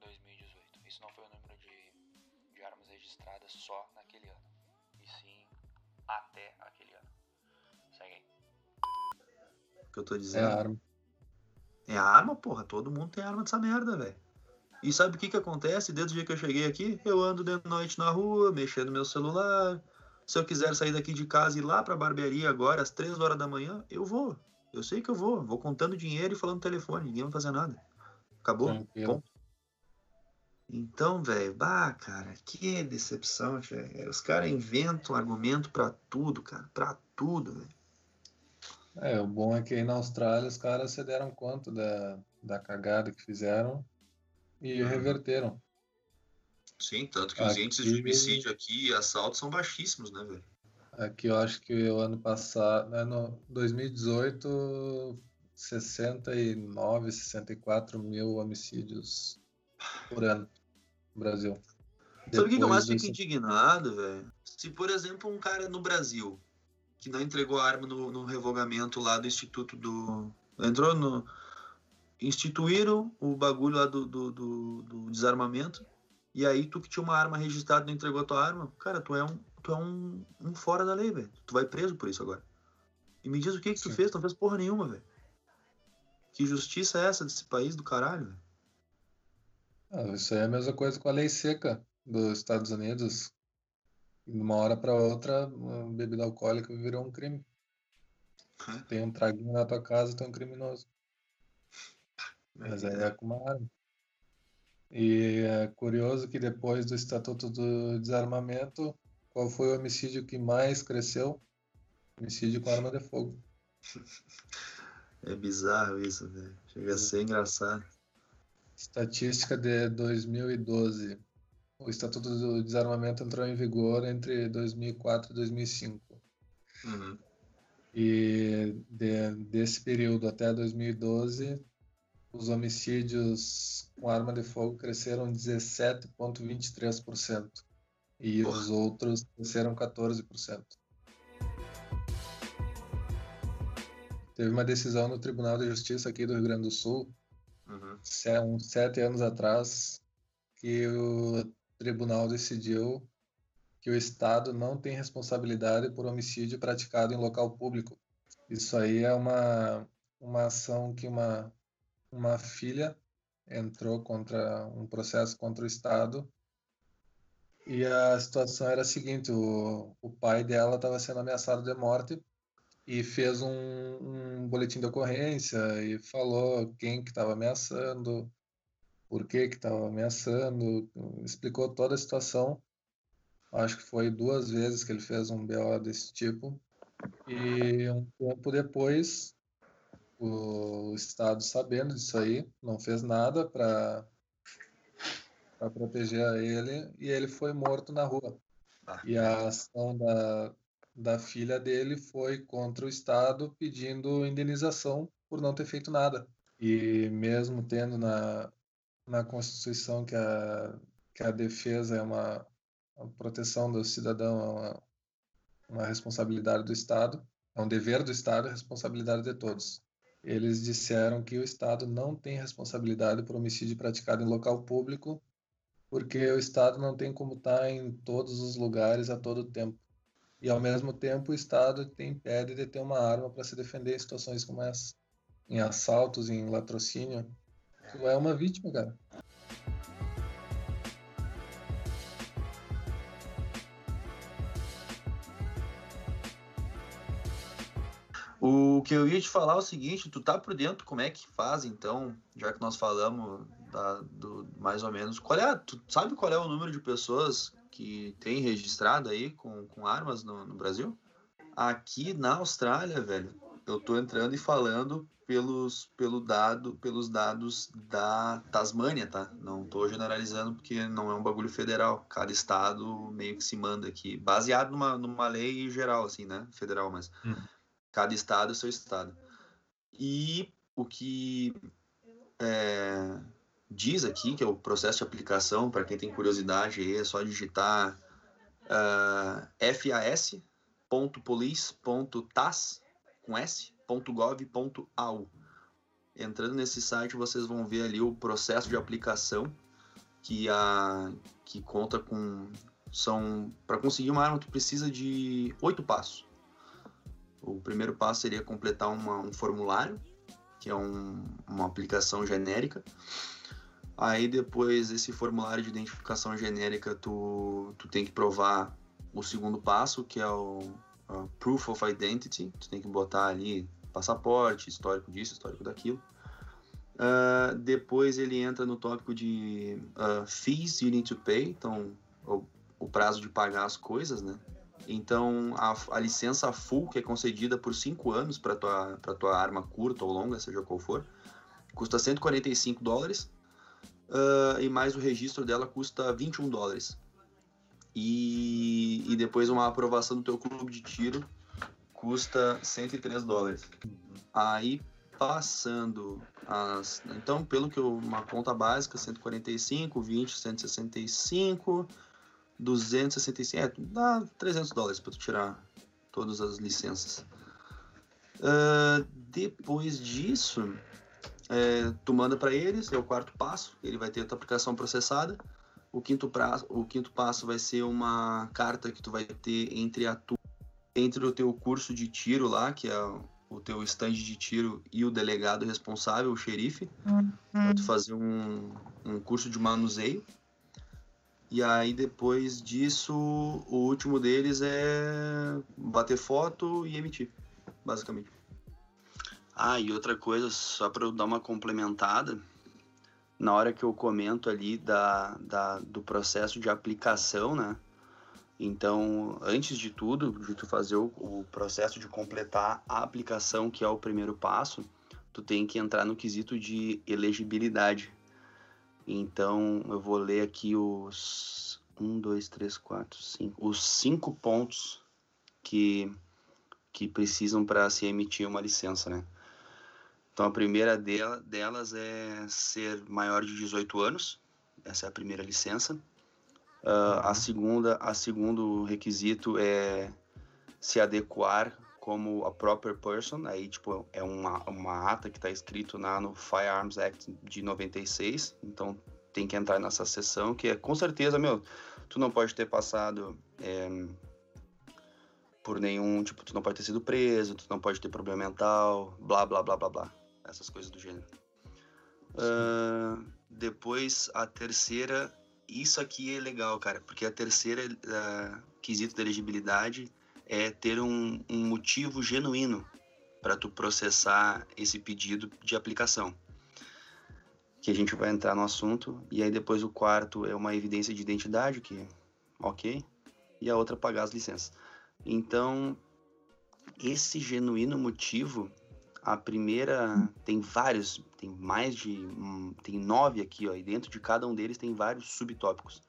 2018. Isso não foi o número de armas registradas só naquele ano, e sim até aquele ano. Segue aí. O que eu tô dizendo? É a arma. É a arma, porra. Todo mundo tem arma dessa merda, velho. E sabe o que acontece? Desde o dia que eu cheguei aqui, eu ando de noite na rua, mexendo no meu celular. Se eu quiser sair daqui de casa e ir lá pra barbearia agora, às 3 horas da manhã, eu vou. Eu sei que eu vou. Vou contando dinheiro e falando no telefone. Ninguém vai fazer nada. Acabou? Bom. Então, velho, cara, que decepção, velho. Os caras inventam argumento pra tudo, cara. Pra tudo, velho. O bom é que aí na Austrália os caras se deram conta da cagada que fizeram e reverteram. Sim, tanto que aqui, os índices de homicídio aqui e assalto são baixíssimos, né, velho? Aqui eu acho que o ano passado, no 2018, 64 mil homicídios por ano no Brasil. Sabe o que eu mais fico indignado, velho? Se, por exemplo, um cara no Brasil que não entregou a arma no revogamento lá do Instituto do... Entrou no... Instituíram o bagulho lá do desarmamento, e aí tu que tinha uma arma registrada não entregou a tua arma, cara, tu é um fora da lei, velho. Tu vai preso por isso agora. E me diz o que tu fez. Tu não fez porra nenhuma, velho. Que justiça é essa desse país do caralho, velho? Isso aí é a mesma coisa com a lei seca dos Estados Unidos. De uma hora pra outra, uma bebida alcoólica virou um crime. Tem um traguinho na tua casa, tu é um criminoso. Mas aí é com uma arma. E é curioso que depois do Estatuto do Desarmamento, qual foi o homicídio que mais cresceu? Homicídio com arma de fogo. É bizarro isso, velho. Chega a ser engraçado. Estatística de 2012. O Estatuto do Desarmamento entrou em vigor entre 2004 e 2005. Uhum. E desse período até 2012... os homicídios com arma de fogo cresceram 17,23%. E os outros cresceram 14%. Teve uma decisão no Tribunal de Justiça aqui do Rio Grande do Sul, uns 7 anos atrás, que o tribunal decidiu que o Estado não tem responsabilidade por homicídio praticado em local público. Isso aí é uma ação que uma filha entrou contra um processo contra o Estado, e a situação era a seguinte: o pai dela estava sendo ameaçado de morte e fez um boletim de ocorrência e falou quem que estava ameaçando, por que que estava ameaçando, explicou toda a situação. Acho que foi 2 vezes que ele fez um BO desse tipo, e um tempo depois o Estado, sabendo disso aí, não fez nada para proteger ele, e ele foi morto na rua. E a ação da filha dele foi contra o Estado, pedindo indenização por não ter feito nada. E mesmo tendo na Constituição que a defesa é a proteção do cidadão, é uma responsabilidade do Estado, é um dever do Estado, é responsabilidade de todos. eles disseram que o Estado não tem responsabilidade por homicídio praticado em local público, porque o Estado não tem como estar em todos os lugares a todo tempo. E, ao mesmo tempo, o Estado te impede de ter uma arma para se defender em situações como essa, em assaltos, em latrocínio. Tu é uma vítima, cara. O que eu ia te falar é o seguinte, tu tá por dentro, como é que faz, então, já que nós falamos do mais ou menos, tu sabe qual é o número de pessoas que tem registrado aí com armas no Brasil? Aqui na Austrália, velho, eu tô entrando e falando pelos dados da Tasmânia, tá? Não tô generalizando porque não é um bagulho federal, cada estado meio que se manda aqui, baseado numa lei geral, assim, né? Federal, mas... Cada estado é seu estado. E o que diz aqui, que é o processo de aplicação, para quem tem curiosidade, aí é só digitar fas.police.tas.gov.au. Entrando nesse site, vocês vão ver ali o processo de aplicação que conta com... Para conseguir uma arma, tu precisa de 8 passos. O primeiro passo seria completar um formulário, que é uma aplicação genérica. Aí depois desse formulário de identificação genérica, tu tem que provar o segundo passo, que é o Proof of Identity. Tu tem que botar ali passaporte, histórico disso, histórico daquilo. Depois ele entra no tópico de fees you need to pay, então o prazo de pagar as coisas, né? Então, a licença full, que é concedida por 5 anos para tua arma curta ou longa, seja qual for, custa $145, e mais o registro dela custa $21. E depois uma aprovação do teu clube de tiro custa $103. Aí, passando as... Então, uma conta básica, 145, 20, 165... 265, dá $300 para tu tirar todas as licenças. Depois disso, tu manda para eles, é o quarto passo, ele vai ter a tua aplicação processada. O quinto passo vai ser uma carta que tu vai ter entre o teu curso de tiro lá, que é o teu stand de tiro, e o delegado responsável, o xerife, para tu fazer um curso de manuseio. E aí, depois disso, o último deles é bater foto e emitir, basicamente. Ah, e outra coisa, só para eu dar uma complementada, na hora que eu comento ali do processo de aplicação, né? Então, antes de tudo, de tu fazer o processo de completar a aplicação, que é o primeiro passo, tu tem que entrar no quesito de elegibilidade. Então, eu vou ler aqui os 5 pontos que precisam para se emitir uma licença, né? Então, a primeira delas é ser maior de 18 anos. Essa é a primeira licença. A segundo requisito é se adequar como a proper person. Aí, tipo, é uma ata que está escrito no Firearms Act de 96, então tem que entrar nessa seção, que é, com certeza, tu não pode ter passado por nenhum, tipo, tu não pode ter sido preso, tu não pode ter problema mental, blá, blá, blá, blá, blá, essas coisas do gênero. Depois, a terceira, isso aqui é legal, cara, porque a terceira quesito de elegibilidade é ter um motivo genuíno para tu processar esse pedido de aplicação, que a gente vai entrar no assunto. E aí depois o quarto é uma evidência de identidade, que ok, e a outra pagar as licenças. Então, esse genuíno motivo, a primeira tem vários, tem 9 aqui, ó, e dentro de cada um deles tem vários subtópicos,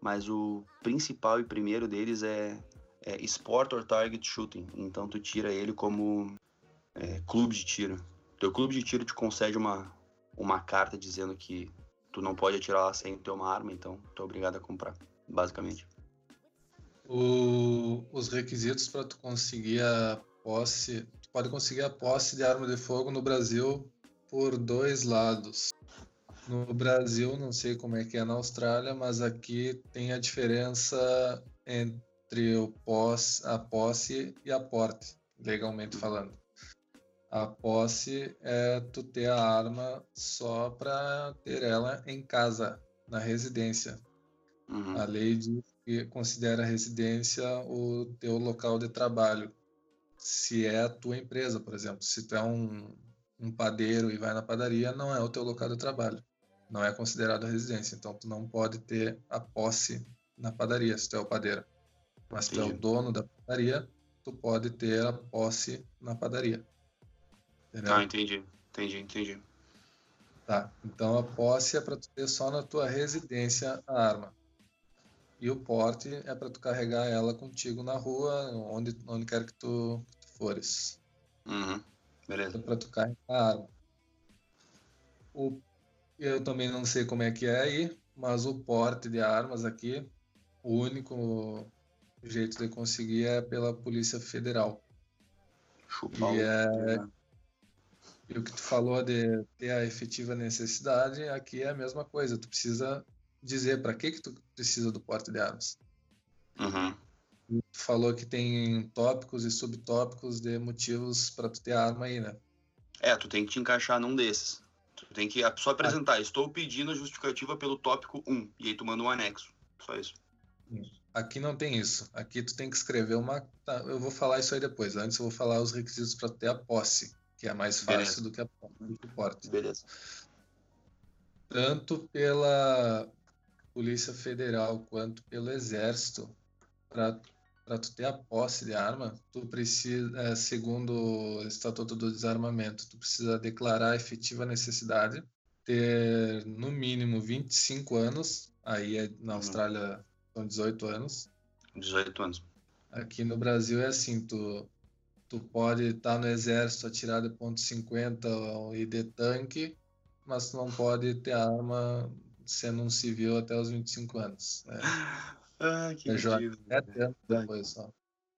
mas o principal e primeiro deles é Sport or Target Shooting. Então tu tira ele como clube de tiro. Teu clube de tiro te concede uma carta dizendo que tu não pode atirar lá sem ter uma arma, então tu é obrigado a comprar, basicamente. Os requisitos para tu conseguir a posse, tu pode conseguir a posse de arma de fogo no Brasil por dois lados. No Brasil, não sei como é que é na Austrália, mas aqui tem a diferença entre a posse e a porte, legalmente falando. A posse é tu ter a arma só para ter ela em casa, na residência. Uhum. A lei diz que considera a residência o teu local de trabalho. Se é a tua empresa, por exemplo, se tu é um padeiro e vai na padaria, não é o teu local de trabalho. Não é considerado a residência, então tu não pode ter a posse na padaria, se tu é o padeiro. Mas se tu é o dono da padaria, tu pode ter a posse na padaria. Entendeu? Ah, entendi. Tá, então a posse é para tu ter só na tua residência a arma. E o porte é para tu carregar ela contigo na rua, onde quer que tu fores. Uhum, beleza. É para tu carregar a arma. Eu também não sei como é que é aí, mas o porte de armas aqui, o único jeito de conseguir é pela Polícia Federal. Chupão. E o que tu falou de ter a efetiva necessidade, aqui é a mesma coisa. Tu precisa dizer para que tu precisa do porte de armas. Uhum. Tu falou que tem tópicos e subtópicos de motivos para tu ter arma aí, né? É, tu tem que te encaixar num desses. Tu tem que só apresentar, estou pedindo a justificativa pelo tópico 1, e aí tu manda um anexo, só isso. Aqui não tem isso. Aqui tu tem que escrever uma... Eu vou falar isso aí depois. Antes eu vou falar os requisitos para ter a posse, que é mais fácil do que a posse do porte. Beleza. Tanto pela Polícia Federal quanto pelo Exército, para tu ter a posse de arma, tu precisa, segundo o Estatuto do Desarmamento, tu precisa declarar a efetiva necessidade, ter no mínimo 25 anos, aí na Austrália são 18 anos. 18 anos. Aqui no Brasil é assim, tu pode estar no Exército, atirar de .50 e de tanque, mas tu não pode ter arma sendo um civil até os 25 anos. Né? Ah, que mentira. É tempo depois só.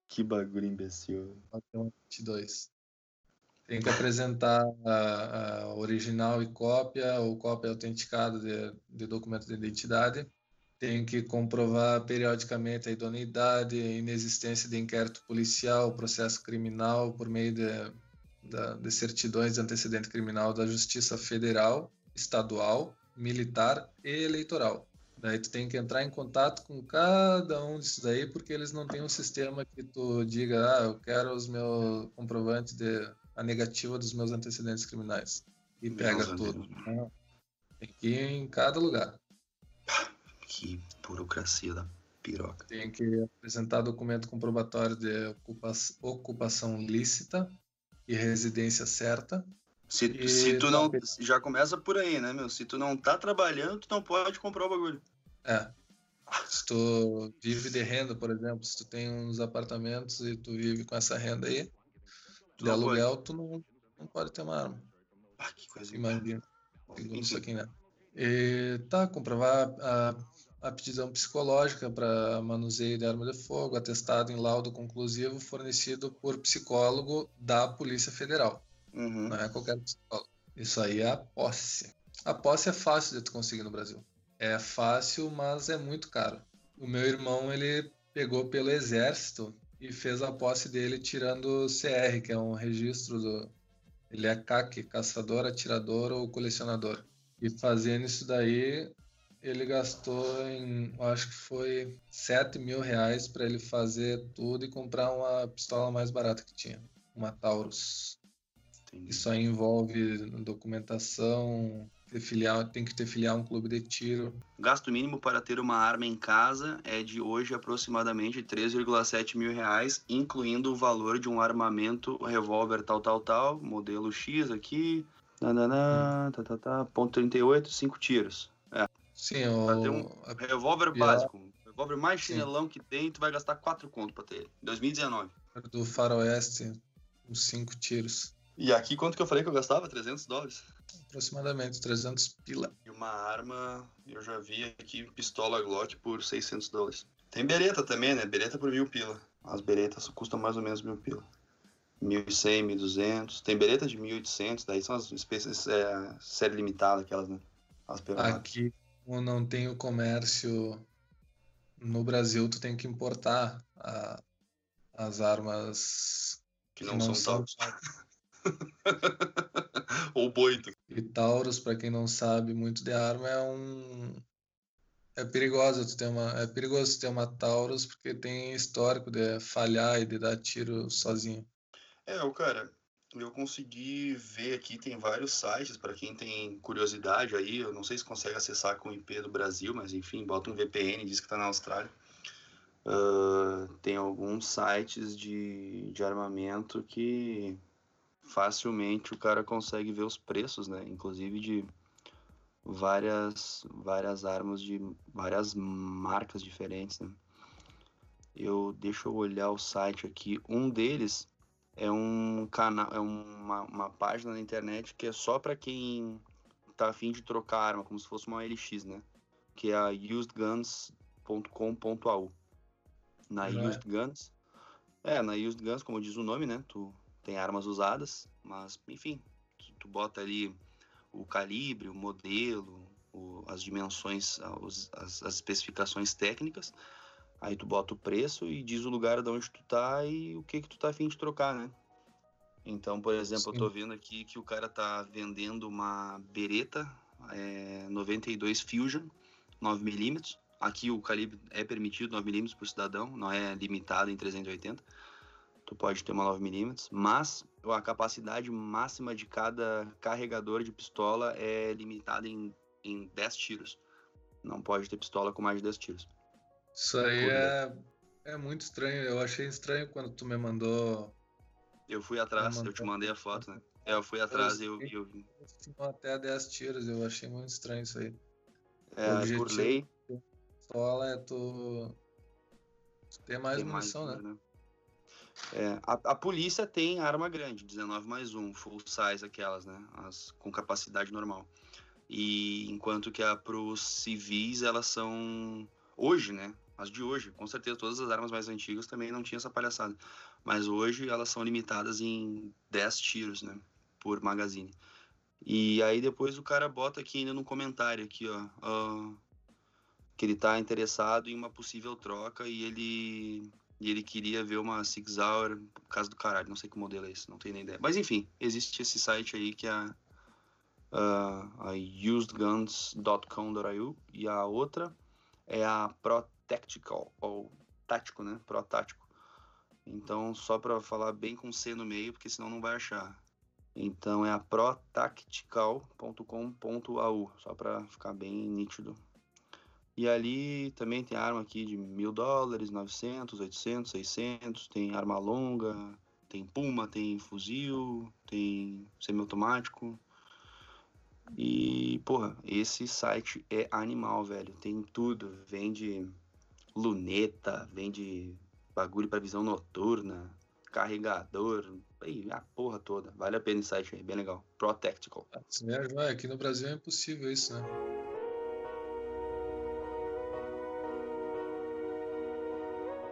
Que bagulho imbecil. Até 22. Tem que apresentar a original e cópia, ou cópia autenticada de documento de identidade. Tem que comprovar periodicamente a idoneidade, a inexistência de inquérito policial, processo criminal, por meio de certidões de antecedente criminal da Justiça Federal, Estadual, Militar e Eleitoral. Daí tu tem que entrar em contato com cada um disso daí, porque eles não têm um sistema que tu diga, eu quero os meus comprovantes a negativa dos meus antecedentes criminais. E pega tudo. Então, tem que ir em cada lugar. Que burocracia da piroca. Tem que apresentar documento comprobatório de ocupação lícita e residência certa. Se tu não... Já começa por aí, né, meu? Se tu não tá trabalhando, tu não pode comprar o bagulho. É. Se tu vive de renda, por exemplo, se tu tem uns apartamentos e tu vive com essa renda aí, de aluguel, tu não pode ter uma arma. Ah, que coisa. Imagina. Isso aqui, né? E tá, comprovar a aptidão psicológica para manuseio de arma de fogo, atestado em laudo conclusivo fornecido por psicólogo da Polícia Federal. Uhum. Não é qualquer psicólogo. Isso aí é a posse. A posse é fácil de tu conseguir no Brasil. É fácil, mas é muito caro. O meu irmão, ele pegou pelo Exército e fez a posse dele tirando o CR, que é um registro do... Ele é CAC, caçador, atirador ou colecionador. E fazendo isso daí, ele gastou, acho que foi 7 mil reais para ele fazer tudo e comprar uma pistola mais barata que tinha, uma Taurus. Entendi. Isso aí envolve documentação, tem que ter filial um clube de tiro. O gasto mínimo para ter uma arma em casa é de hoje aproximadamente 3,7 mil reais, incluindo o valor de um armamento, revólver tal, modelo X aqui... .38, 5 tiros. É. Sim, vai ter um revólver básico. O revólver mais chinelão que tem, tu vai gastar 4 conto pra ter ele. 2019. Do Faroeste, uns 5 tiros. E aqui, quanto que eu falei que eu gastava? $300? Aproximadamente, 300 pila. E uma arma, eu já vi aqui, pistola Glock por $600. Tem bereta também, né? Bereta por 1.000 pila. As beretas custam mais ou menos 1.000 pila. 1.100, 1.200. Tem Beretta de 1.800, daí são as espécies série limitada, aquelas, né? As aqui, como não tem o comércio no Brasil, tu tem que importar as armas que não são Taurus. Ou boito. E Taurus, pra quem não sabe muito de arma, é perigoso tu ter uma Taurus, porque tem histórico de falhar e de dar tiro sozinho. Cara, eu consegui ver aqui, tem vários sites, para quem tem curiosidade aí, eu não sei se consegue acessar com o IP do Brasil, mas enfim, bota um VPN, diz que está na Austrália. Tem alguns sites de armamento que facilmente o cara consegue ver os preços, né? Inclusive de várias armas de várias marcas diferentes, né? Deixa eu olhar o site aqui. Um deles é um canal, uma página na internet que é só para quem tá afim de trocar arma, como se fosse uma OLX, né? Que é a usedguns.com.au. Na Used Guns, como diz o nome, né? Tu tem armas usadas, mas enfim, tu bota ali o calibre, o modelo, as dimensões, as especificações técnicas. Aí tu bota o preço e diz o lugar de onde tu tá e o que tu tá afim de trocar, né? Então, por exemplo, sim, eu tô vendo aqui que o cara tá vendendo uma Beretta 92 Fusion 9mm. Aqui o calibre é permitido 9mm por cidadão, não é limitado em 380. Tu pode ter uma 9mm, mas a capacidade máxima de cada carregador de pistola é limitada em 10 tiros. Não pode ter pistola com mais de 10 tiros. Isso aí é muito estranho. Eu achei estranho quando tu me mandou. Eu fui atrás, eu te mandei a foto, né? Eu fui atrás e eu vi. Até 10 tiros, eu achei muito estranho isso aí. Por lei. Pistola é tu tem mais munição, né? A polícia tem arma grande, 19+1, full size, aquelas, né? As com capacidade normal. E enquanto que pros civis, elas são. Hoje, né? As de hoje, com certeza todas as armas mais antigas também não tinha essa palhaçada. Mas hoje elas são limitadas em 10 tiros, né? Por magazine. E aí depois o cara bota aqui ainda no comentário, aqui, ó. Que ele tá interessado em uma possível troca e ele queria ver uma Sig Sauer, caso do caralho. Não sei que modelo é esse, não tenho nem ideia. Mas enfim, existe esse site aí que é a usedguns.com.au e a outra é a Pro Tactical, ou Tático, né? Pro Tático. Então, só para falar bem com C no meio, porque senão não vai achar. Então, é a protactical.com.au, só para ficar bem nítido. E ali também tem arma aqui de $1.000, 900, 800, 600, tem arma longa, tem puma, tem fuzil, tem semiautomático. E, porra, esse site é animal, velho. Tem tudo. Vende luneta, vende bagulho pra visão noturna, carregador, a porra toda. Vale a pena esse site aí, bem legal. Pro Tactical. Aqui no Brasil é impossível isso, né?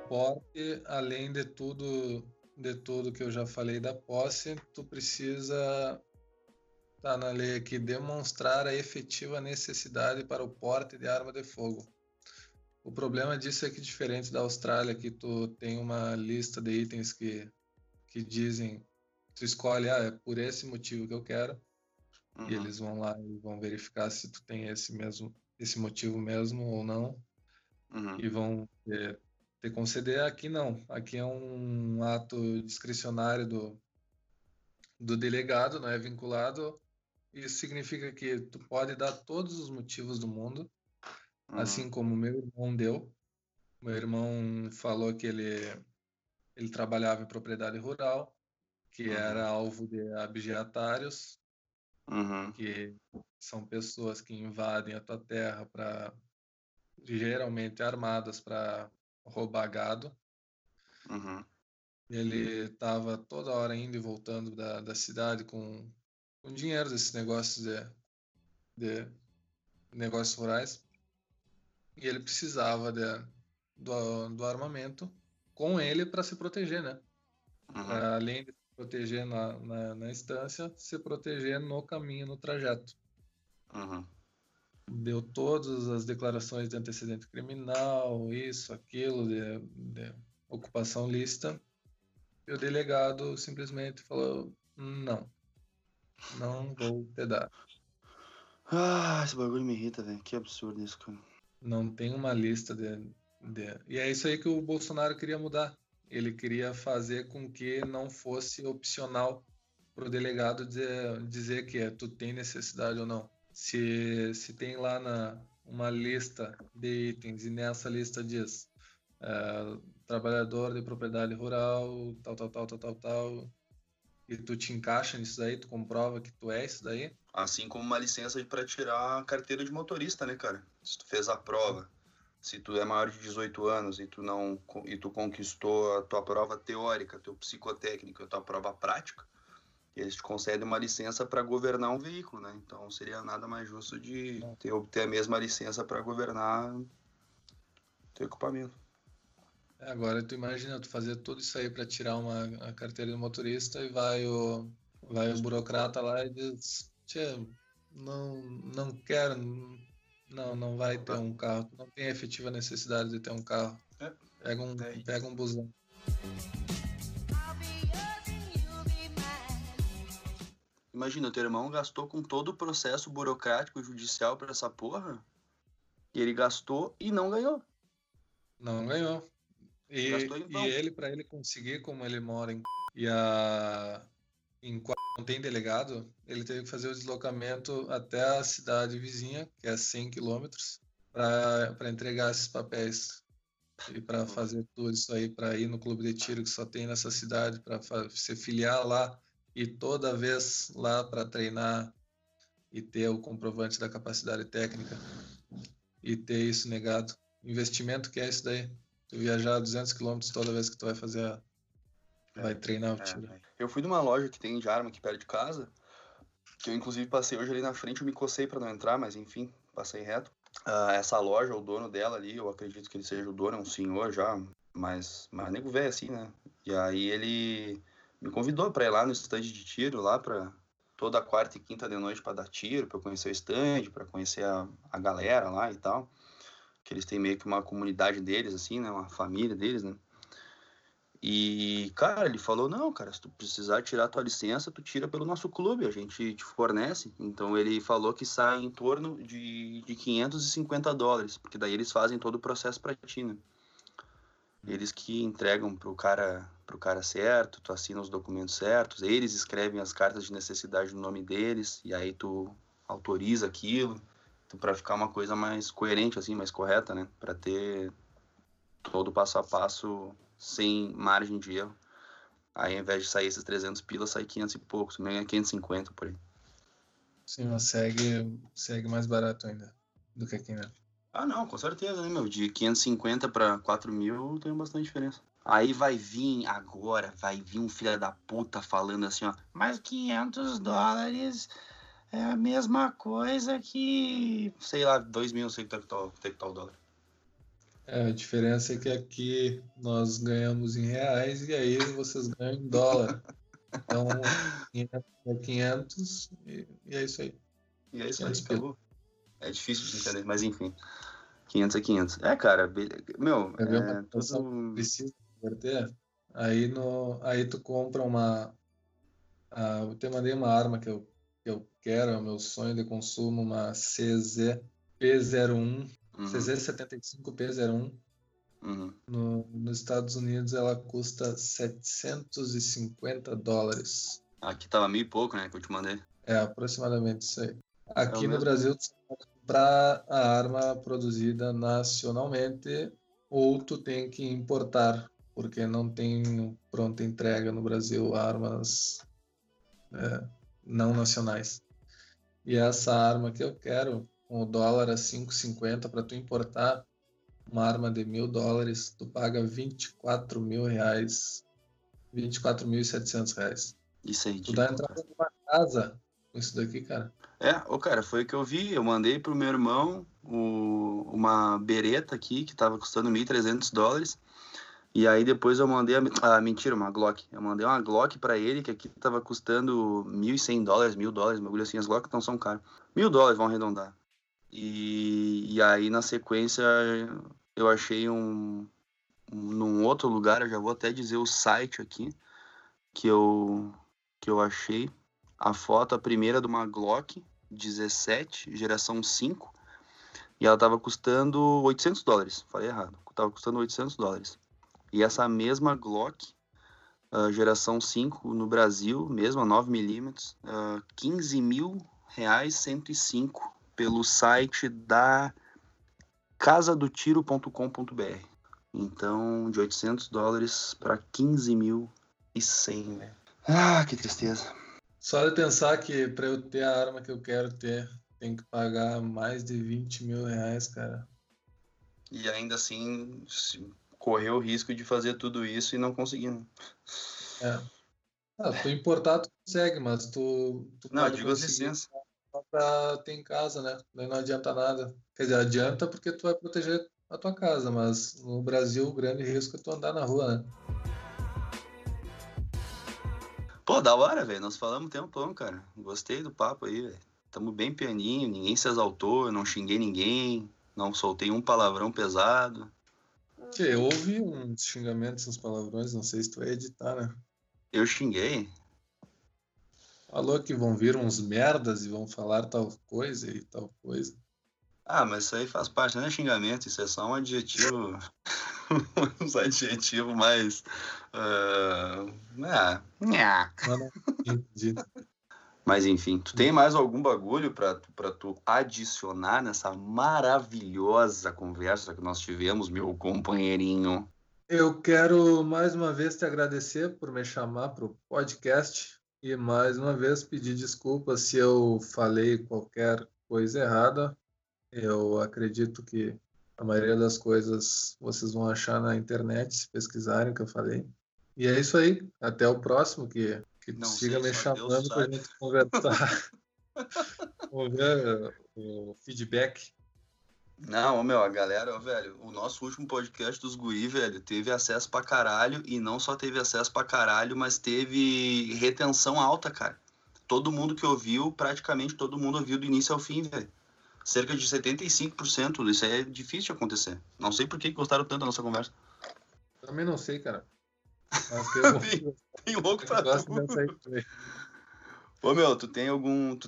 Porque, além de tudo que eu já falei da posse, tu precisa... Tá na lei aqui, demonstrar a efetiva necessidade para o porte de arma de fogo. O problema disso é que, diferente da Austrália, que tu tem uma lista de itens que dizem, tu escolhe, é por esse motivo que eu quero, e eles vão lá e vão verificar se tu tem esse motivo mesmo ou não, e vão te conceder. Aqui não, aqui é um ato discricionário do delegado, não é vinculado. Isso significa que tu pode dar todos os motivos do mundo, assim como meu irmão deu. Meu irmão falou que ele trabalhava em propriedade rural, que era alvo de abjeatários, que são pessoas que invadem a tua terra, geralmente armadas, para roubar gado. Ele estava toda hora indo e voltando da cidade com dinheiro desses negócios de negócios rurais, e ele precisava do armamento com ele para se proteger, né? Além de proteger na instância, se proteger no caminho, no trajeto. Uhum. Deu todas as declarações de antecedente criminal, isso, aquilo, de ocupação lícita. E o delegado simplesmente falou, não vou te dar. Ah, esse bagulho me irrita, velho. Que absurdo isso, cara. Não tem uma lista de... E é isso aí que o Bolsonaro queria mudar. Ele queria fazer com que não fosse opcional pro delegado dizer que tu tem necessidade ou não. Se tem lá uma lista de itens e nessa lista diz trabalhador de propriedade rural, tal, e tu te encaixa nisso daí, tu comprova que tu é isso daí. Assim como uma licença pra tirar a carteira de motorista, né, cara? Se tu fez a prova, se tu é maior de 18 anos e tu conquistou a tua prova teórica, teu psicotécnico, a tua prova prática, eles te concedem uma licença para governar um veículo, né? Então seria nada mais justo de obter a mesma licença para governar teu equipamento. Agora tu imagina tu fazer tudo isso aí para tirar a carteira de motorista e vai o burocrata lá e diz: "Tchê, não quero, não vai ter um carro, não tem efetiva necessidade de ter um carro. Pega um busão." Imagina, teu irmão gastou com todo o processo burocrático e judicial pra essa porra, e ele gastou e não ganhou. Não ganhou. E ele, pra ele conseguir, como ele mora em... em não tem delegado, ele teve que fazer o deslocamento até a cidade vizinha, que é 100 quilômetros, pra entregar esses papéis. E pra fazer tudo isso aí, pra ir no clube de tiro que só tem nessa cidade, pra se filiar lá. E toda vez lá para treinar e ter o comprovante da capacidade técnica e ter isso negado. Investimento que é isso daí. Tu viajar 200 km toda vez que tu vai fazer vai treinar o tiro. Eu fui numa loja que tem de arma aqui perto de casa, que eu inclusive passei hoje ali na frente, eu me cocei para não entrar, mas enfim, passei reto. Essa loja, o dono dela ali, eu acredito que ele seja o dono, é um senhor já, mas nego velho assim, né? E aí ele... me convidou para ir lá no stand de tiro, lá para toda quarta e quinta de noite para dar tiro, para conhecer o stand, para conhecer a galera lá e tal. Que eles têm meio que uma comunidade deles, assim, né? Uma família deles, né? E, cara, ele falou, não, cara, se tu precisar tirar tua licença, tu tira pelo nosso clube, a gente te fornece. Então ele falou que sai em torno de $550, porque daí eles fazem todo o processo para ti, né? Eles que entregam pro cara certo, tu assina os documentos certos, eles escrevem as cartas de necessidade no nome deles, e aí tu autoriza aquilo, então, para ficar uma coisa mais coerente, assim, mais correta, né? Para ter todo passo a passo sem margem de erro. Aí, ao invés de sair esses 300 pilas, sai 500 e poucos, meio é 550 por aí. Sim, mas segue mais barato ainda do que aqui, né? Ah, não, com certeza, né, meu? De 550 para 4.000 tem bastante diferença. Aí vai vir um filho da puta falando assim, ó, mas $500 é a mesma coisa que, sei lá, 2.000, não sei que tá o dólar. É, a diferença é que aqui nós ganhamos em reais e aí vocês ganham em dólar. Então, 500 e é isso aí. E é isso aí, pegou. É difícil de entender, mas enfim. 500 é 500. É, cara, meu... Precisa converter. Aí tu compra uma... eu te mandei uma arma que eu quero, é o meu sonho de consumo, uma CZ P01. Uhum. CZ 75 P01. Uhum. Nos Estados Unidos ela custa $750. Aqui tava mil e pouco, né, que eu te mandei. É, aproximadamente isso aí. Aqui no Brasil, tu pode comprar a arma produzida nacionalmente ou tu tem que importar, porque não tem pronta entrega no Brasil armas não nacionais. E essa arma que eu quero, com o dólar a $5,50, para tu importar uma arma de $1.000, tu paga R$24.700. Isso aí. Tu dá entrada numa casa com isso daqui, cara. É, cara, foi o que eu vi, eu mandei pro meu irmão uma bereta aqui, que tava custando $1.300, E aí depois eu mandei uma Glock. Eu mandei uma Glock pra ele, que aqui tava custando $1.100, $1.000, bagulho assim. As Glock então são caras. $1.000, vão arredondar. E aí na sequência eu achei num outro lugar, eu já vou até dizer o site aqui, que eu achei a foto, a primeira de uma Glock 17, geração 5, e ela tava custando $800, falei errado, tava custando $800. E essa mesma Glock, geração 5, no Brasil, mesma 9mm, R$15.105, pelo site da casadotiro.com.br. Então, de $800 para $15.100, velho. Ah, que tristeza. Só de pensar que para eu ter a arma que eu quero ter, tem que pagar mais de R$20.000, cara. E ainda assim... correu o risco de fazer tudo isso e não conseguindo. É. Ah, tu importar, tu consegue, mas tu não, pode digo conseguir a licença. Só pra ter em casa, né? Daí não adianta nada. Quer dizer, adianta porque tu vai proteger a tua casa, mas no Brasil o grande risco é tu andar na rua, né? Pô, da hora, velho. Nós falamos um tempão, cara. Gostei do papo aí, velho. Tamo bem pianinho, ninguém se exaltou, eu não xinguei ninguém, não soltei um palavrão pesado. Eu ouvi uns xingamentos, uns palavrões, não sei se tu vai editar, né? Eu xinguei? Falou que vão vir uns merdas e vão falar tal coisa e tal coisa. Ah, mas isso aí faz parte, não é xingamento, isso é só um adjetivo, uns adjetivos mais... Mas enfim, tu tem mais algum bagulho pra tu adicionar nessa maravilhosa conversa que nós tivemos, meu companheirinho? Eu quero mais uma vez te agradecer por me chamar pro podcast e mais uma vez pedir desculpas se eu falei qualquer coisa errada. Eu acredito que a maioria das coisas vocês vão achar na internet, se pesquisarem o que eu falei. E é isso aí, até o próximo que não siga sei, me chamando para a gente conversar. Vamos ver o feedback. Não, meu, a galera, velho, o nosso último podcast dos guri, velho, teve acesso pra caralho, e não só teve acesso pra caralho, mas teve retenção alta, cara. Todo mundo que ouviu, praticamente todo mundo ouviu do início ao fim, velho. Cerca de 75%, isso aí é difícil de acontecer. Não sei por que gostaram tanto da nossa conversa. Também não sei, cara. Tem louco pra tudo. Ô meu, tu tem algum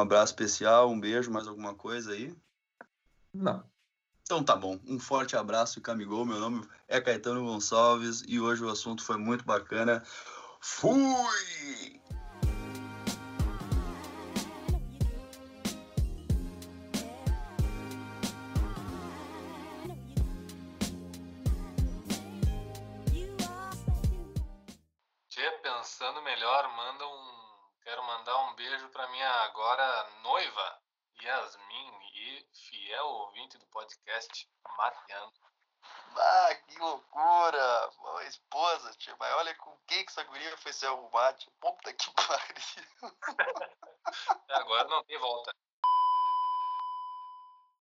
abraço especial, um beijo, mais alguma coisa aí? Não. Então tá bom, um forte abraço e camigol, meu nome é Caetano Gonçalves e hoje o assunto foi muito bacana. Fui! Pensando melhor, quero mandar um beijo pra minha agora noiva, Yasmin, e fiel ouvinte do podcast, Mariana. Ah, que loucura! Boa esposa, tia, mas olha com quem que essa guria foi se arrumar, tia. Puta que pariu! Agora não tem volta.